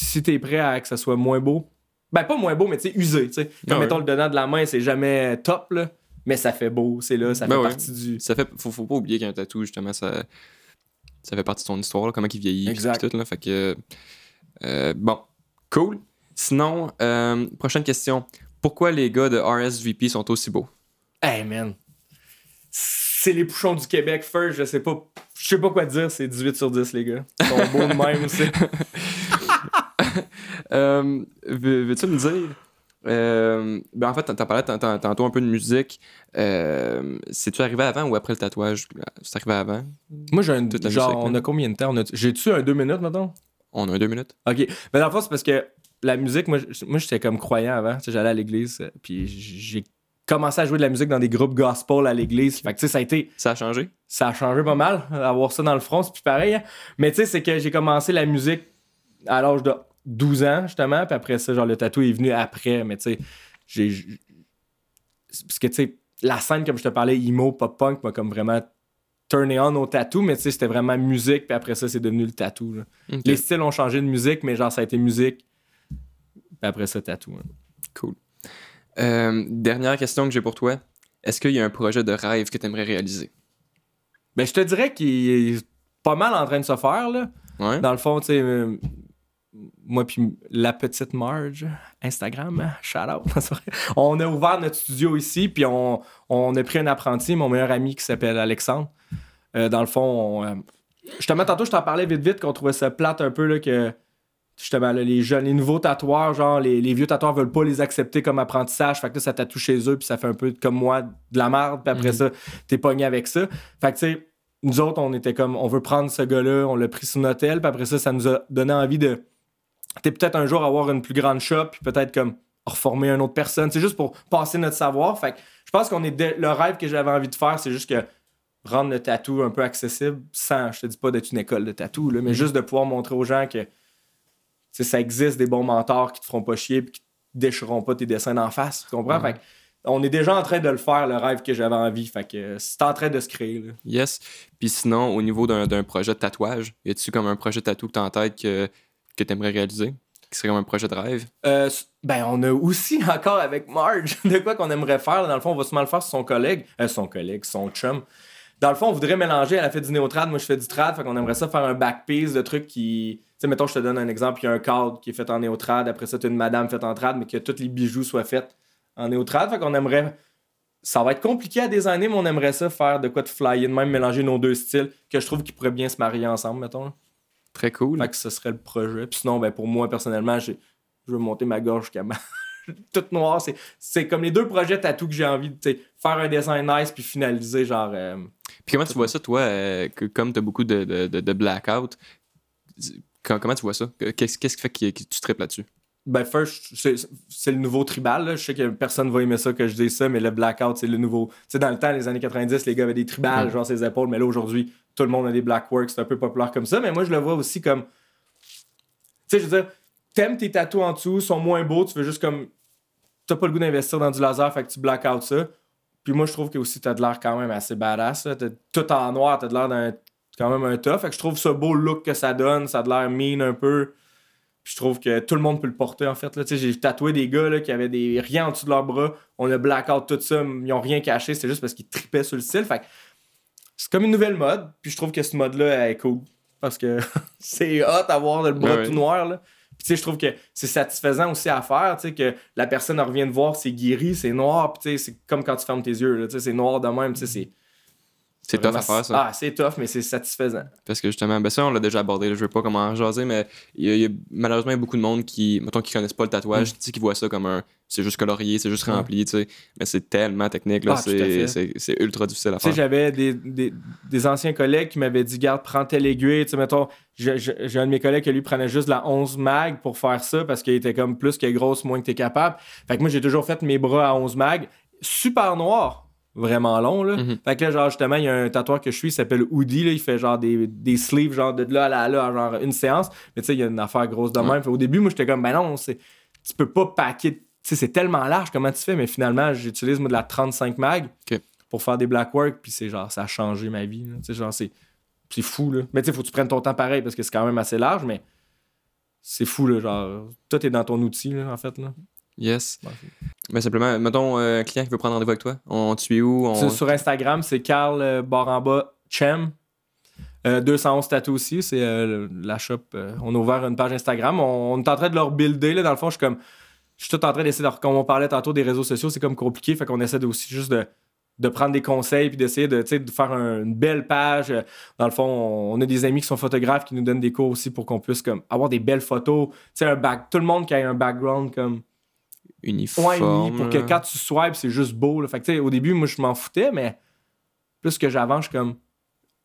si t'es prêt à que ça soit moins beau, ben pas moins beau, mais tu sais, usé, tu sais. Comme, mettons, le dedans de la main, c'est jamais top, là, mais ça fait beau, c'est là, ça ben fait ouais. partie du... Ça fait, faut, faut pas oublier qu'un tatou, justement, ça, ça fait partie de son histoire, là, comment il vieillit, exact. Pis tout, là, fait que... Euh, bon, cool. Sinon, euh, prochaine question. Pourquoi les gars de R S V P sont aussi beaux? Hey, man! C'est les pouchons du Québec, first, je sais pas... Je sais pas quoi te dire, c'est dix-huit sur dix, les gars. Ils sont beaux de même, aussi. Euh, veux, veux-tu me dire euh, ben en fait t'en parlais tantôt un peu de musique, euh, c'est-tu arrivé avant ou après le tatouage? C'est arrivé avant? Moi j'ai un genre musique, on même. A combien de temps? On a, j'ai-tu un deux minutes maintenant? On a un deux minutes. Ok, mais dans le fond c'est parce que la musique, moi, moi j'étais comme croyant avant, tu sais, j'allais à l'église puis j'ai commencé à jouer de la musique dans des groupes gospel à l'église, fait que tu sais ça a été... Ça a changé? Ça a changé pas mal, avoir ça dans le front c'est plus pareil, hein? Mais tu sais c'est que j'ai commencé la musique à l'âge de douze ans, justement, puis après ça, genre, le tatou est venu après, mais tu sais, j'ai... j'ai... Parce que, tu sais, la scène, comme je te parlais, emo, pop-punk, m'a comme vraiment turné on au tatou, mais tu sais, c'était vraiment musique, puis après ça, c'est devenu le tatou. Okay. Les styles ont changé de musique, mais genre, ça a été musique, puis après ça, tatou. Hein. Cool. Euh, dernière question que j'ai pour toi. Est-ce qu'il y a un projet de rêve que tu aimerais réaliser? Ben, je te dirais qu'il est pas mal en train de se faire, là. Ouais. Dans le fond, tu sais... Euh... Moi puis La Petite Marge, Instagram, shout out. On a ouvert notre studio ici, puis on, on a pris un apprenti, mon meilleur ami qui s'appelle Alexandre. Euh, dans le fond, on, euh, justement, tantôt, je t'en parlais vite vite qu'on trouvait ça plate un peu, là, que justement, là, les jeunes, les nouveaux tatoueurs, genre, les, les vieux tatoueurs veulent pas les accepter comme apprentissage. Fait que là, ça tatoue chez eux, puis ça fait un peu comme moi, de la merde, puis après mm-hmm. ça, t'es pogné avec ça. Fait que tu sais, nous autres, on était comme, on veut prendre ce gars-là, on l'a pris sur notre aile, puis après ça, ça nous a donné envie de. T'es peut-être un jour avoir une plus grande shop, puis peut-être comme reformer une autre personne. C'est juste pour passer notre savoir. Fait que je pense qu'on est de... le rêve que j'avais envie de faire, c'est juste que rendre le tatou un peu accessible sans, je te dis pas d'être une école de tatou, là, mais juste de pouvoir montrer aux gens que ça existe des bons mentors qui te feront pas chier puis qui te déchireront pas tes dessins d'en face. Tu comprends? Mm-hmm. Fait qu'on est déjà en train de le faire, le rêve que j'avais envie. Fait que c'est en train de se créer. Là. Yes. Puis sinon, au niveau d'un, d'un projet de tatouage, y a-tu comme un projet de tatou que t'as en tête que. que tu aimerais réaliser, qui serait comme un projet de rêve? Euh, ben, on a aussi encore avec Marge de quoi qu'on aimerait faire. Dans le fond, on va sûrement le faire sur son collègue. Euh, son collègue, son chum. Dans le fond, on voudrait mélanger. Elle a fait du néo-trad, moi je fais du trad. Fait qu'on aimerait ça faire un backpiece de trucs qui... Tu sais, mettons, je te donne un exemple. Il y a un cadre qui est fait en néo-trad. Après ça, tu as une madame faite en trad, mais que tous les bijoux soient faits en néo-trad. Fait qu'on aimerait... Ça va être compliqué à designer, mais on aimerait ça faire de quoi de flyer, de même mélanger nos deux styles, que je trouve qu'ils pourraient bien se marier ensemble, mettons. Très cool. Fait que ce serait le projet. Puis sinon, ben pour moi, personnellement, j'ai... je veux monter ma gorge jusqu'à ma... toute noire. C'est... c'est comme les deux projets tatou que j'ai envie de faire un dessin nice puis finaliser, genre... Euh... Puis comment tout... tu vois ça, toi, euh, que, comme t'as beaucoup de, de, de, de blackout, quand, comment tu vois ça? Qu'est-ce, qu'est-ce qui fait que, que tu tripes là-dessus? Ben first, c'est, c'est le nouveau tribal. Là. Je sais que personne va aimer ça que je dise ça, mais le blackout, c'est le nouveau... Tu sais, dans le temps, les années quatre-vingt-dix, les gars avaient des tribales, mmh. genre ses épaules, mais là, aujourd'hui, tout le monde a des black works, c'est un peu populaire comme ça, mais moi, je le vois aussi comme... Tu sais, je veux dire, t'aimes tes tatous en dessous, sont moins beaux, tu veux juste comme... T'as pas le goût d'investir dans du laser, fait que tu black out ça. Puis moi, je trouve que aussi, t'as de l'air quand même assez badass. Là. T'as tout en noir, t'as de l'air d'un... quand même un tough. Fait que je trouve ce beau look que ça donne, ça a de l'air mean un peu... Puis je trouve que tout le monde peut le porter, en fait. Là. J'ai tatoué des gars là, qui avaient des... rien en dessous de leurs bras. On a blackout tout ça. Ils n'ont rien caché. C'est juste parce qu'ils tripaient sur le style. Fait que c'est comme une nouvelle mode. Puis je trouve que ce mode-là elle est cool. Parce que c'est hot d'avoir le bras ouais, tout noir. Là. Puis je trouve que c'est satisfaisant aussi à faire. Que la personne en revient de voir, c'est guéri, c'est noir. Puis c'est comme quand tu fermes tes yeux. Là, c'est noir de même. C'est... c'est c'est tough à faire, ça. Ah, c'est tough, mais c'est satisfaisant. Parce que justement, ben ça, on l'a déjà abordé. Là, je veux pas comment en jaser, mais il y a, il y a, malheureusement, il y a beaucoup de monde qui, mettons, qui connaissent pas le tatouage, mm. qui voient ça comme un... C'est juste colorié, c'est juste rempli, mm. tu sais. Mais c'est tellement technique, là. Ah, c'est, c'est, c'est ultra difficile à faire. Tu sais, j'avais des, des, des anciens collègues qui m'avaient dit, garde, prends telle aiguille. Tu sais, mettons, j'ai, j'ai un de mes collègues qui, lui, prenait juste la onze mag pour faire ça parce qu'il était comme plus que grosse, moins que t'es capable. Fait que moi, j'ai toujours fait mes bras à onze mag. Super noir. Vraiment long, là. Mm-hmm. Fait que là, genre, justement, il y a un tatoueur que je suis, il s'appelle Oudi, là. Il fait genre des, des sleeves, genre de là à là, à là, genre une séance. Mais tu sais, il y a une affaire grosse de même. Ouais. Fait, au début, moi, j'étais comme, ben non, c'est... tu peux pas paquer. Tu sais, c'est tellement large, comment tu fais? Mais finalement, j'utilise, moi, de la trente-cinq mag okay. pour faire des black work, puis c'est genre, ça a changé ma vie. Tu sais, genre, c'est... c'est fou, là. Mais tu sais, faut que tu prennes ton temps pareil parce que c'est quand même assez large, mais c'est fou, là, genre, tout est dans ton outil, là, en fait, là. Yes. Ouais. Mais simplement, mettons, euh, un client qui veut prendre rendez-vous avec toi, on, tu es où? On... Sur Instagram, c'est Karl euh, Baramba Chem. Euh, deux cent onze Tattoo aussi, c'est euh, la shop. Euh, on a ouvert une page Instagram. On, on est en train de leur builder, là, dans le fond, je suis comme... Je suis tout en train d'essayer, de, comme on parlait tantôt des réseaux sociaux, c'est comme compliqué, fait qu'on essaie de, aussi juste de, de prendre des conseils puis d'essayer de, de faire un, une belle page. Dans le fond, on, on a des amis qui sont photographes qui nous donnent des cours aussi pour qu'on puisse comme, avoir des belles photos. Un back, tout le monde qui a un background comme... Uniforme. Ouais, pour que quand tu swipes, c'est juste beau. Là. Fait que, au début, moi, je m'en foutais, mais plus que j'avance, je comme...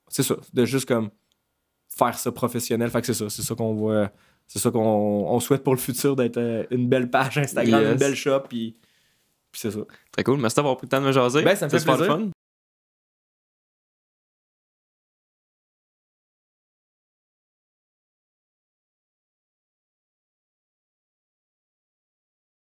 C'est ça, de juste comme faire ça professionnel. Fait que c'est ça, c'est ça qu'on voit... C'est ça qu'on on souhaite pour le futur, d'être une belle page Instagram, yes. Une belle shop, puis c'est ça. Très cool. Merci d'avoir pris le temps de me jaser. Ben, ça me ça fait plaisir. Fun.